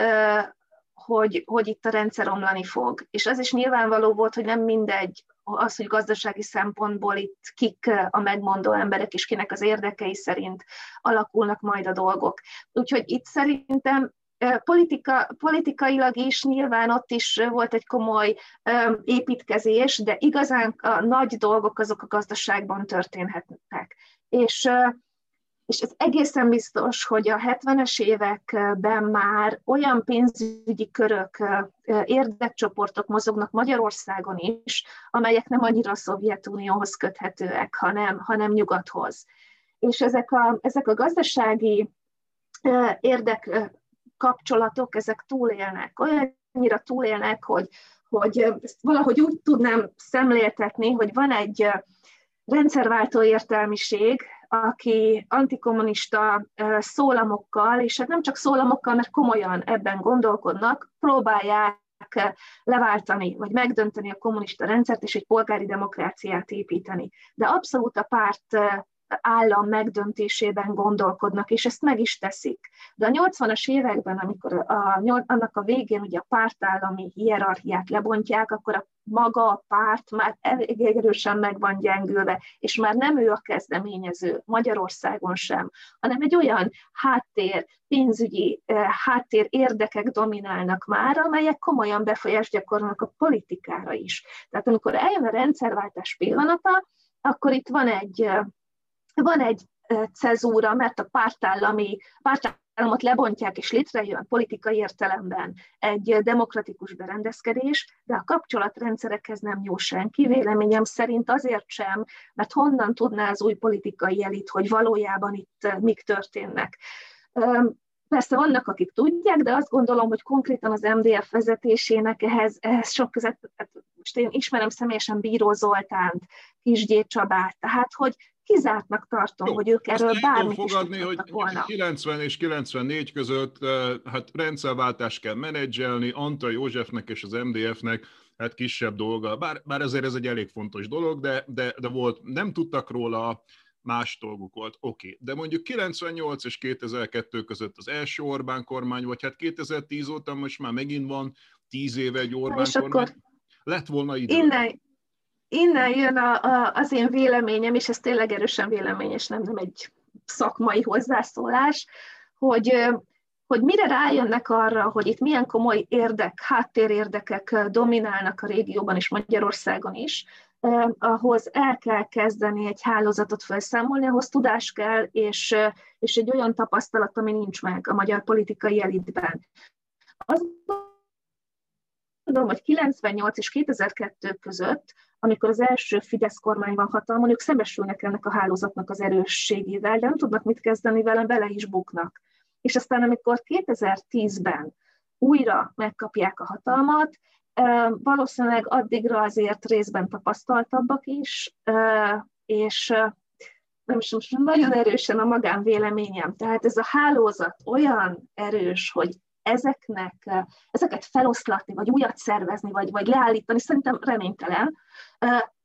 hogy, hogy itt a rendszer omlani fog. És az is nyilvánvaló volt, hogy nem mindegy az, hogy gazdasági szempontból itt kik a megmondó emberek, és kinek az érdekei szerint alakulnak majd a dolgok. Úgyhogy itt szerintem politika, politikailag is nyilván ott is volt egy komoly építkezés, de igazán a nagy dolgok azok a gazdaságban történhetnek. És és ez egészen biztos, hogy a hetvenes években már olyan pénzügyi körök, érdekcsoportok mozognak Magyarországon is, amelyek nem annyira a Szovjetunióhoz köthetőek, hanem, hanem nyugathoz. És ezek a, ezek a gazdasági érdekkapcsolatok, ezek túlélnek, olyannyira túlélnek, hogy, hogy valahogy úgy tudnám szemléltetni, hogy van egy rendszerváltó értelmiség, aki antikommunista szólamokkal, és hát nem csak szólamokkal, mert komolyan ebben gondolkodnak, próbálják leváltani, vagy megdönteni a kommunista rendszert, és egy polgári demokráciát építeni. De abszolút a párt állam megdöntésében gondolkodnak, és ezt meg is teszik. De a nyolcvanas években, amikor a, annak a végén ugye a pártállami hierarchiát lebontják, akkor a maga a párt már elég erősen meg van gyengülve, és már nem ő a kezdeményező Magyarországon sem, hanem egy olyan háttér, pénzügyi háttér érdekek dominálnak már, amelyek komolyan befolyást gyakorolnak a politikára is. Tehát amikor eljön a rendszerváltás pillanata, akkor itt van egy Van egy cezúra, mert a pártállami, pártállamot lebontják, és létrejön politikai értelemben egy demokratikus berendezkedés, de a kapcsolatrendszerekhez nem nyúl senki, véleményem szerint azért sem, mert honnan tudná az új politikai elit, hogy valójában itt mik történnek. Persze vannak, akik tudják, de azt gondolom, hogy konkrétan az em dé ef vezetésének ehhez, ehhez sok között, most én ismerem személyesen Bíró Zoltánt, Kisgyér Csabát, tehát hogy kizártnak tartom, jó, hogy ők erről bármit is fogadni, hogy volna. kilencven és kilencvennégy között hát rendszerváltást kell menedzselni, Antall Józsefnek és az em dé ef-nek hát kisebb dolga. Bár, bár ezért ez egy elég fontos dolog, de, de, de volt, nem tudtak róla, más dolguk volt, oké. Okay. De mondjuk kilencvennyolc és kétezer-kettő között az első Orbán kormány, vagy hát kétezer-tíz óta most már megint van tíz éve egy Orbán kormány. Lett volna idő. Innen, innen jön a, a, az én véleményem, és ez tényleg erősen vélemény, és nem, nem egy szakmai hozzászólás, hogy, hogy mire rájönnek arra, hogy itt milyen komoly érdek, háttérérdekek dominálnak a régióban és Magyarországon is, ahhoz el kell kezdeni egy hálózatot felszámolni, ahhoz tudás kell, és, és egy olyan tapasztalat, ami nincs meg a magyar politikai elitben. Azt gondolom, hogy kilencvennyolc és kétezer-kettő között, amikor az első Fidesz kormány van hatalmon, ők szembesülnek ennek a hálózatnak az erősségével, de nem tudnak mit kezdeni vele, bele is buknak. És aztán, amikor kétezer-tízben újra megkapják a hatalmat, valószínűleg addigra azért részben tapasztaltabbak is, és nem is most nagyon erősen a magánvéleményem. Tehát ez a hálózat olyan erős, hogy ezeknek, ezeket feloszlatni, vagy újat szervezni, vagy, vagy leállítani, szerintem reménytelen,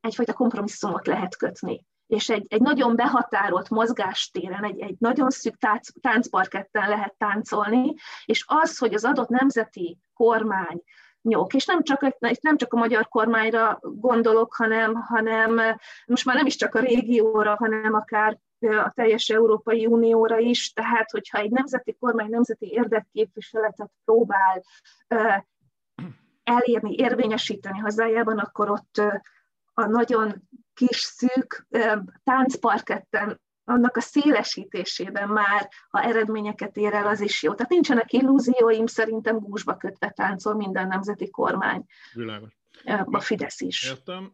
egyfajta kompromisszumot lehet kötni. És egy, egy nagyon behatárolt mozgástéren, egy, egy nagyon szűk tánc, táncparketten lehet táncolni, és az, hogy az adott nemzeti kormány nyok. És nem csak, nem csak a magyar kormányra gondolok, hanem, hanem most már nem is csak a régióra, hanem akár a teljes Európai Unióra is. Tehát, hogyha egy nemzeti kormány nemzeti érdekképviseletet próbál elérni, érvényesíteni hazájában, akkor ott a nagyon kis, szűk táncparketten, annak a szélesítésében már, ha eredményeket ér el, az is jó. Tehát nincsenek illúzióim, szerintem gúzsba kötve táncol minden nemzeti kormány. Világos. A Fidesz is. Értem,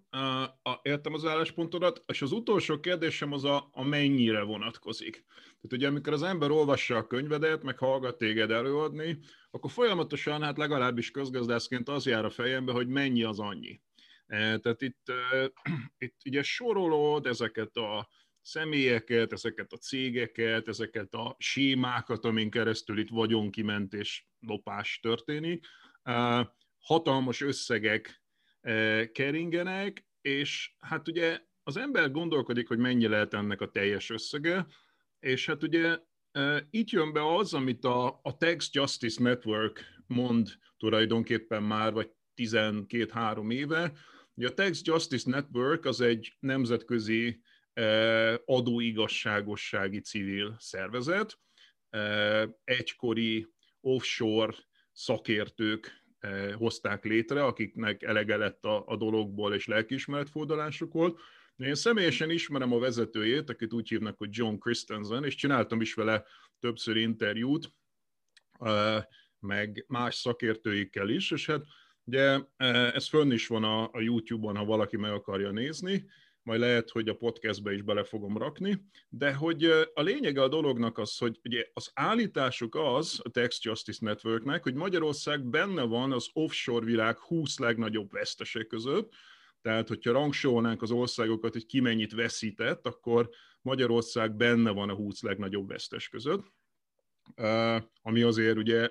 értem az álláspontodat, és az utolsó kérdésem az a, a mennyire vonatkozik. Tehát ugye amikor az ember olvassa a könyvedet, meg hallgat téged előadni, akkor folyamatosan, hát legalábbis közgazdászként az jár a fejembe, hogy mennyi az annyi. Tehát itt, itt ugye sorolod ezeket a személyeket, ezeket a cégeket, ezeket a sémákat, amin keresztül itt vagyonkimentés, lopás történik. Hatalmas összegek keringenek, és hát ugye az ember gondolkodik, hogy mennyi lehet ennek a teljes összege, és hát ugye itt jön be az, amit a, a Tax Justice Network mond tulajdonképpen már, vagy tizenkét-három éve. Ugye a Tax Justice Network az egy nemzetközi adóigazságossági civil szervezet, egykori offshore szakértők hozták létre, akiknek elege lett a, a dologból és lelkiismeret furdalásuk volt, Én személyesen ismerem a vezetőjét, akit úgy hívnak, hogy John Christensen, és csináltam is vele többször interjút, meg más szakértőikkel is, és hát ugye ez fönn is van a, a YouTube-on, ha valaki meg akarja nézni, majd lehet, hogy a podcastbe is bele fogom rakni, de hogy a lényege a dolognak az, hogy ugye az állításuk az, a Tax Justice Networknek, hogy Magyarország benne van az offshore világ húsz legnagyobb vesztese között, tehát hogyha rangsorolnánk az országokat, hogy ki mennyit veszített, akkor Magyarország benne van a húsz legnagyobb vesztes között, ami azért ugye,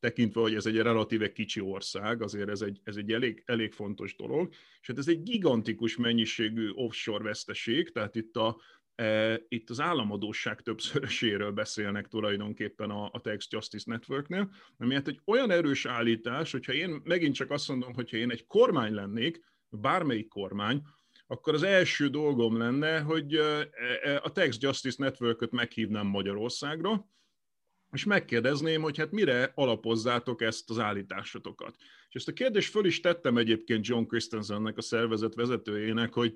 tekintve, hogy ez egy relatíve kicsi ország, azért ez egy, ez egy elég, elég fontos dolog, és hát ez egy gigantikus mennyiségű offshore veszteség, tehát itt, a, e, itt az államadósság többszöröséről beszélnek tulajdonképpen a, a Tax Justice Networknél, ami hát egy olyan erős állítás, hogyha én megint csak azt mondom, hogyha én egy kormány lennék, bármelyik kormány, akkor az első dolgom lenne, hogy a Tax Justice Networköt meghívnám Magyarországra, és megkérdezném, hogy hát mire alapozzátok ezt az állításotokat. És ezt a kérdést föl is tettem egyébként John Christensennek, a szervezet vezetőjének, hogy,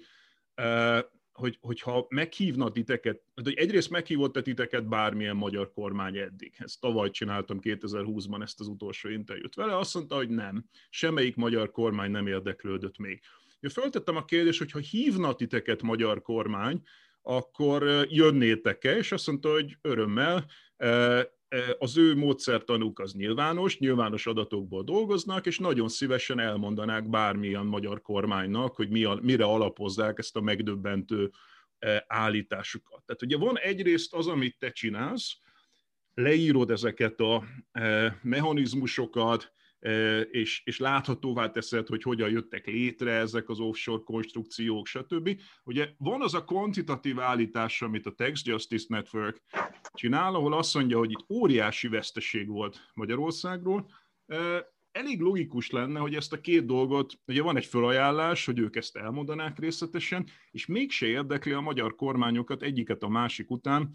hogy, hogyha meghívna titeket, hogy egyrészt meghívott-e titeket bármilyen magyar kormány eddig. Ezt tavaly csináltam kétezer-húszban ezt az utolsó interjút vele, azt mondta, hogy nem, semmelyik magyar kormány nem érdeklődött még. Én föltettem a kérdést, hogy ha hívna titeket magyar kormány, akkor jönnétek-e, és azt mondta, hogy örömmel, az ő módszertanuk az nyilvános, nyilvános adatokból dolgoznak, és nagyon szívesen elmondanák bármilyen magyar kormánynak, hogy mi a, mire alapozzák ezt a megdöbbentő állításukat. Tehát ugye van egyrészt az, amit te csinálsz, leírod ezeket a mechanizmusokat, És, és láthatóvá teszed, hogy hogyan jöttek létre ezek az offshore konstrukciók, stb. Ugye van az a kvantitatív állítás, amit a Tax Justice Network csinál, ahol azt mondja, hogy itt óriási veszteség volt Magyarországról. Elég logikus lenne, hogy ezt a két dolgot, ugye van egy felajánlás, hogy ők ezt elmondanák részletesen, és mégse érdekli a magyar kormányokat egyiket a másik után,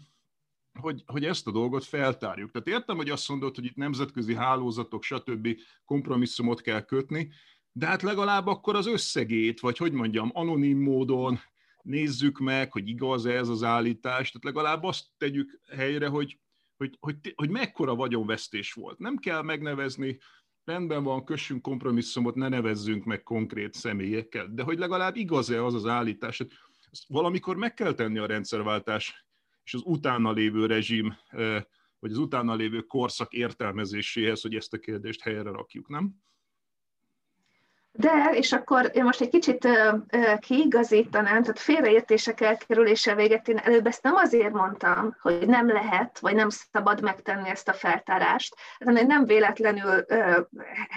Hogy, hogy ezt a dolgot feltárjuk. Tehát értem, hogy azt mondod, hogy itt nemzetközi hálózatok, stb. Kompromisszumot kell kötni, de hát legalább akkor az összegét, vagy hogy mondjam, anonim módon nézzük meg, hogy igaz-e ez az állítás, tehát legalább azt tegyük helyre, hogy, hogy, hogy, hogy mekkora vagyonvesztés volt. Nem kell megnevezni, rendben van, kössünk kompromisszumot, ne nevezzünk meg konkrét személyekkel, de hogy legalább igaz-e az az állítás. Tehát valamikor meg kell tenni a rendszerváltás és az utána lévő rezsim, vagy az utána lévő korszak értelmezéséhez, hogy ezt a kérdést helyre rakjuk, nem? De, és akkor én most egy kicsit kiigazítanám, tehát félreértések elkerülése véget, én előbb ezt nem azért mondtam, hogy nem lehet, vagy nem szabad megtenni ezt a feltárást, hanem nem véletlenül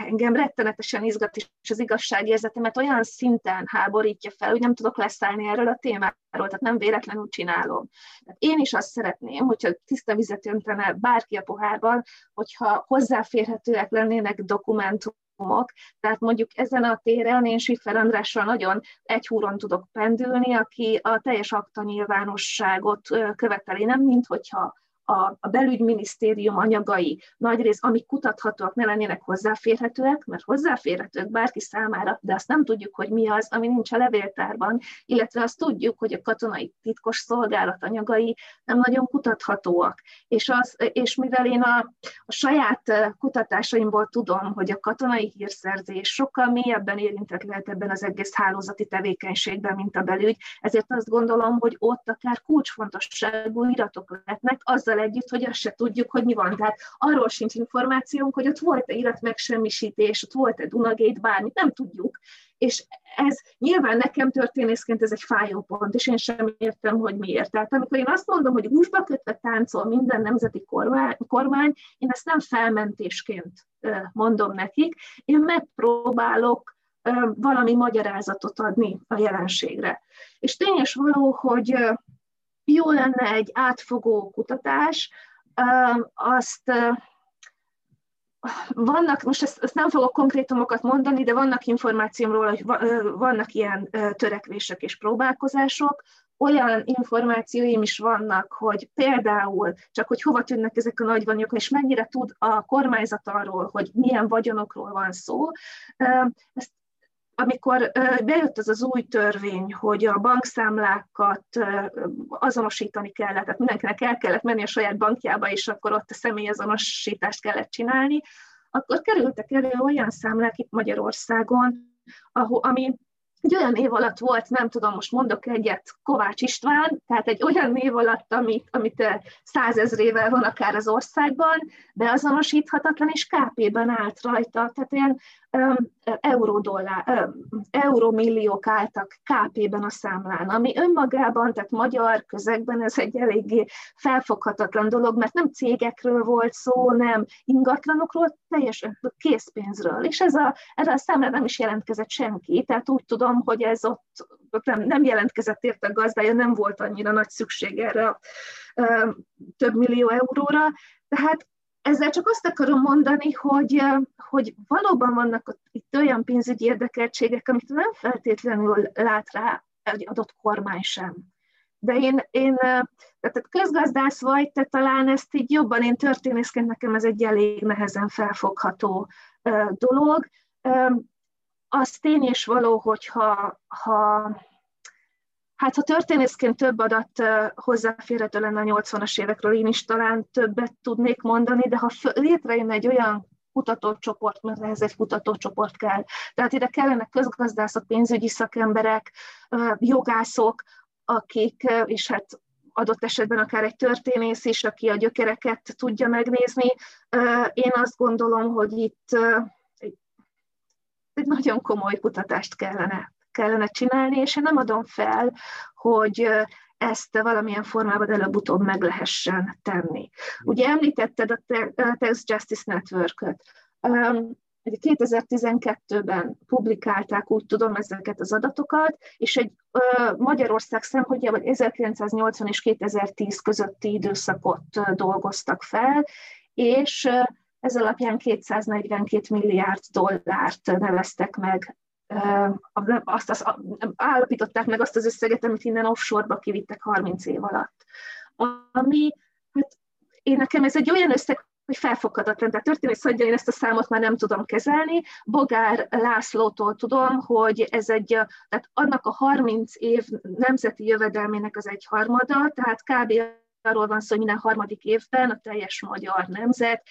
engem rettenetesen izgat is az igazságérzetemet olyan szinten háborítja fel, hogy nem tudok leszállni erről a témáról, tehát nem véletlenül csinálom. Én is azt szeretném, hogyha tiszta vizet öntene bárki a pohárban, hogyha hozzáférhetőek lennének dokumentumok, tehát mondjuk ezen a téren én Schiffer Andrással nagyon egy húron tudok pendülni, aki a teljes akta nyilvánosságot követeli, nem minthogyha a belügyminisztérium anyagai nagyrészt, amik kutathatóak, ne lennének hozzáférhetőek, mert hozzáférhetők bárki számára, de azt nem tudjuk, hogy mi az, ami nincs a levéltárban, illetve azt tudjuk, hogy a katonai titkos szolgálat anyagai nem nagyon kutathatóak. És, az, és mivel én a, a saját kutatásaimból tudom, hogy a katonai hírszerzés sokkal mélyebben érintett lehet ebben az egész hálózati tevékenységben, mint a belügy, ezért azt gondolom, hogy ott akár kulcsfontosságú iratok lehetnek, azzal együtt, hogy azt se tudjuk, hogy mi van. Tehát arról sincs információnk, hogy ott volt-e iratmegsemmisítés, ott volt-e Dunagate, bármit, nem tudjuk. És ez nyilván nekem történészként ez egy fájó pont, és én sem értem, hogy miért. Tehát amikor én azt mondom, hogy húsba kötve táncol minden nemzeti kormány, kormány, én ezt nem felmentésként mondom nekik, én megpróbálok valami magyarázatot adni a jelenségre. És tény és való, hogy jó lenne egy átfogó kutatás, azt vannak, most ezt, ezt nem fogok konkrétumokat mondani, de vannak információmról, hogy vannak ilyen törekvések és próbálkozások, olyan információim is vannak, hogy például csak, hogy hova tűnnek ezek a nagy vagyonok, és mennyire tud a kormányzat arról, hogy milyen vagyonokról van szó, ezt Amikor bejött ez az új törvény, hogy a bankszámlákat azonosítani kellett, tehát mindenkinek el kellett menni a saját bankjába, és akkor ott a személyazonosítást kellett csinálni, akkor kerültek elő olyan számlák itt Magyarországon, ahol, ami egy olyan év alatt volt, nem tudom, most mondok egyet, Kovács István, tehát egy olyan név alatt, amit, amit százezrével van akár az országban, beazonosíthatatlan, és ká pé-ben állt rajta, tehát ilyen um, euró-dollár, um, euromilliók álltak ká pé-ben a számlán, ami önmagában, tehát magyar közegben ez egy eléggé felfoghatatlan dolog, mert nem cégekről volt szó, nem ingatlanokról, teljesen készpénzről, és ez a, erre a számlán nem is jelentkezett senki, tehát úgy tudom, hogy ez ott nem, nem jelentkezett érte a gazdája, nem volt annyira nagy szükség erre a ö, több millió euróra. Tehát ezzel csak azt akarom mondani, hogy, hogy valóban vannak ott, itt olyan pénzügyi érdekeltségek, amit nem feltétlenül lát rá egy adott kormány sem. De én, én tehát közgazdász vagy, te talán ezt így jobban, én történészként nekem ez egy elég nehezen felfogható ö, dolog. Ö, Az tény és való, hogy ha, ha, hát ha történészként több adat hozzáférhető lenne a nyolcvanas évekről, én is talán többet tudnék mondani, de ha létrejön egy olyan kutatócsoport, mert ehhez egy kutatócsoport kell, tehát ide kellene közgazdászok, pénzügyi szakemberek, jogászok, akik, és hát adott esetben akár egy történész is, aki a gyökereket tudja megnézni. Én azt gondolom, hogy itt... egy nagyon komoly kutatást kellene, kellene csinálni, és én nem adom fel, hogy ezt valamilyen formában előbb-utóbb meg lehessen tenni. Ugye említetted a Tax Justice Network-öt. kétezer-tizenkettőben publikálták, úgy tudom, ezeket az adatokat, és egy Magyarország szempontjából ezerkilencszáznyolcvan és kétezer-tíz közötti időszakot dolgoztak fel, és... ez alapján kétszáznegyvenkét milliárd dollárt neveztek meg, azt, azt, állapították meg azt az összeget, amit innen offshore-ba kivittek harminc év alatt. Ami, hát én nekem ez egy olyan összeg, hogy felfoghatatlan, tehát történész szakemberként én ezt a számot már nem tudom kezelni. Bogár Lászlótól tudom, hogy ez egy, tehát annak a harminc év nemzeti jövedelmének az egy harmada, tehát kb. Arról van szó, hogy minden harmadik évben a teljes magyar nemzet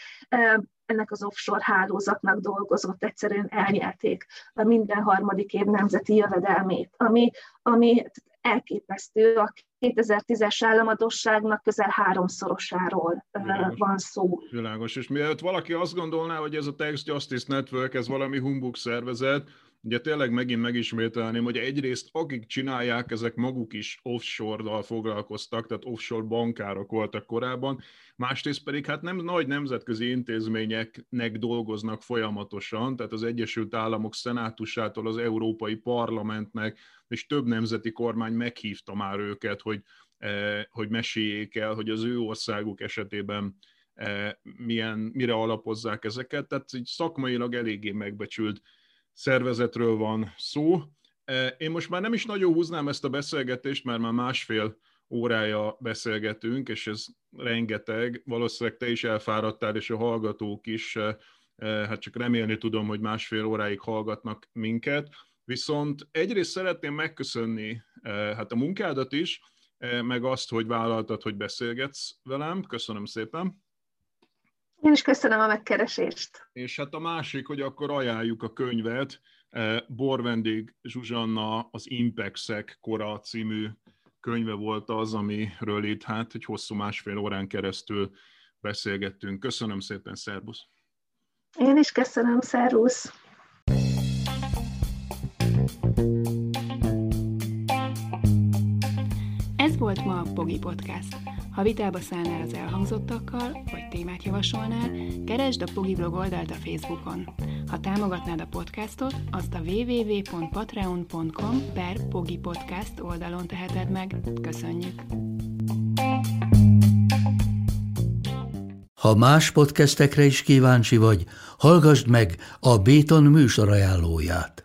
ennek az offshore hálózatnak dolgozott, egyszerűen elnyelték minden harmadik év nemzeti jövedelmét, ami, ami elképesztő, a kétezer-tízes államadósságnak közel háromszorosáról Világos. van szó. Világos, és mielőtt valaki azt gondolná, hogy ez a Tax Justice Network, ez valami humbug szervezet, ugye tényleg megint megismételném, hogy egyrészt akik csinálják, ezek maguk is offshore-dal foglalkoztak, tehát offshore bankárok voltak korábban, másrészt pedig hát nem nagy nemzetközi intézményeknek dolgoznak folyamatosan, tehát az Egyesült Államok szenátusától az Európai Parlamentnek, és több nemzeti kormány meghívta már őket, hogy, eh, hogy meséljék el, hogy az ő országuk esetében eh, milyen, mire alapozzák ezeket, tehát így szakmailag eléggé megbecsült szervezetről van szó. Én most már nem is nagyon húznám ezt a beszélgetést, mert már másfél órája beszélgetünk, és ez rengeteg. Valószínűleg te is elfáradtál, és a hallgatók is, hát csak remélni tudom, hogy másfél óráig hallgatnak minket. Viszont egyrészt szeretném megköszönni hát a munkádat is, meg azt, hogy vállaltad, hogy beszélgetsz velem. Köszönöm szépen. Én is köszönöm a megkeresést. És hát a másik, hogy akkor ajánljuk a könyvet, Borvendég Zsuzsanna, az Impexek kora című könyve volt az, amiről itt hát egy hosszú másfél órán keresztül beszélgettünk. Köszönöm szépen, szervusz! Én is köszönöm, szervusz! Ez volt ma a Bogi Podcast. Ha vitába szállnál az elhangzottakkal, vagy témát javasolnál, keresd a Pogi Blog oldalt a Facebookon. Ha támogatnád a podcastot, azt a www.patreon.com per Pogi Podcast oldalon teheted meg. Köszönjük! Ha más podcastekre is kíváncsi vagy, hallgassd meg a Béton műsor ajánlóját.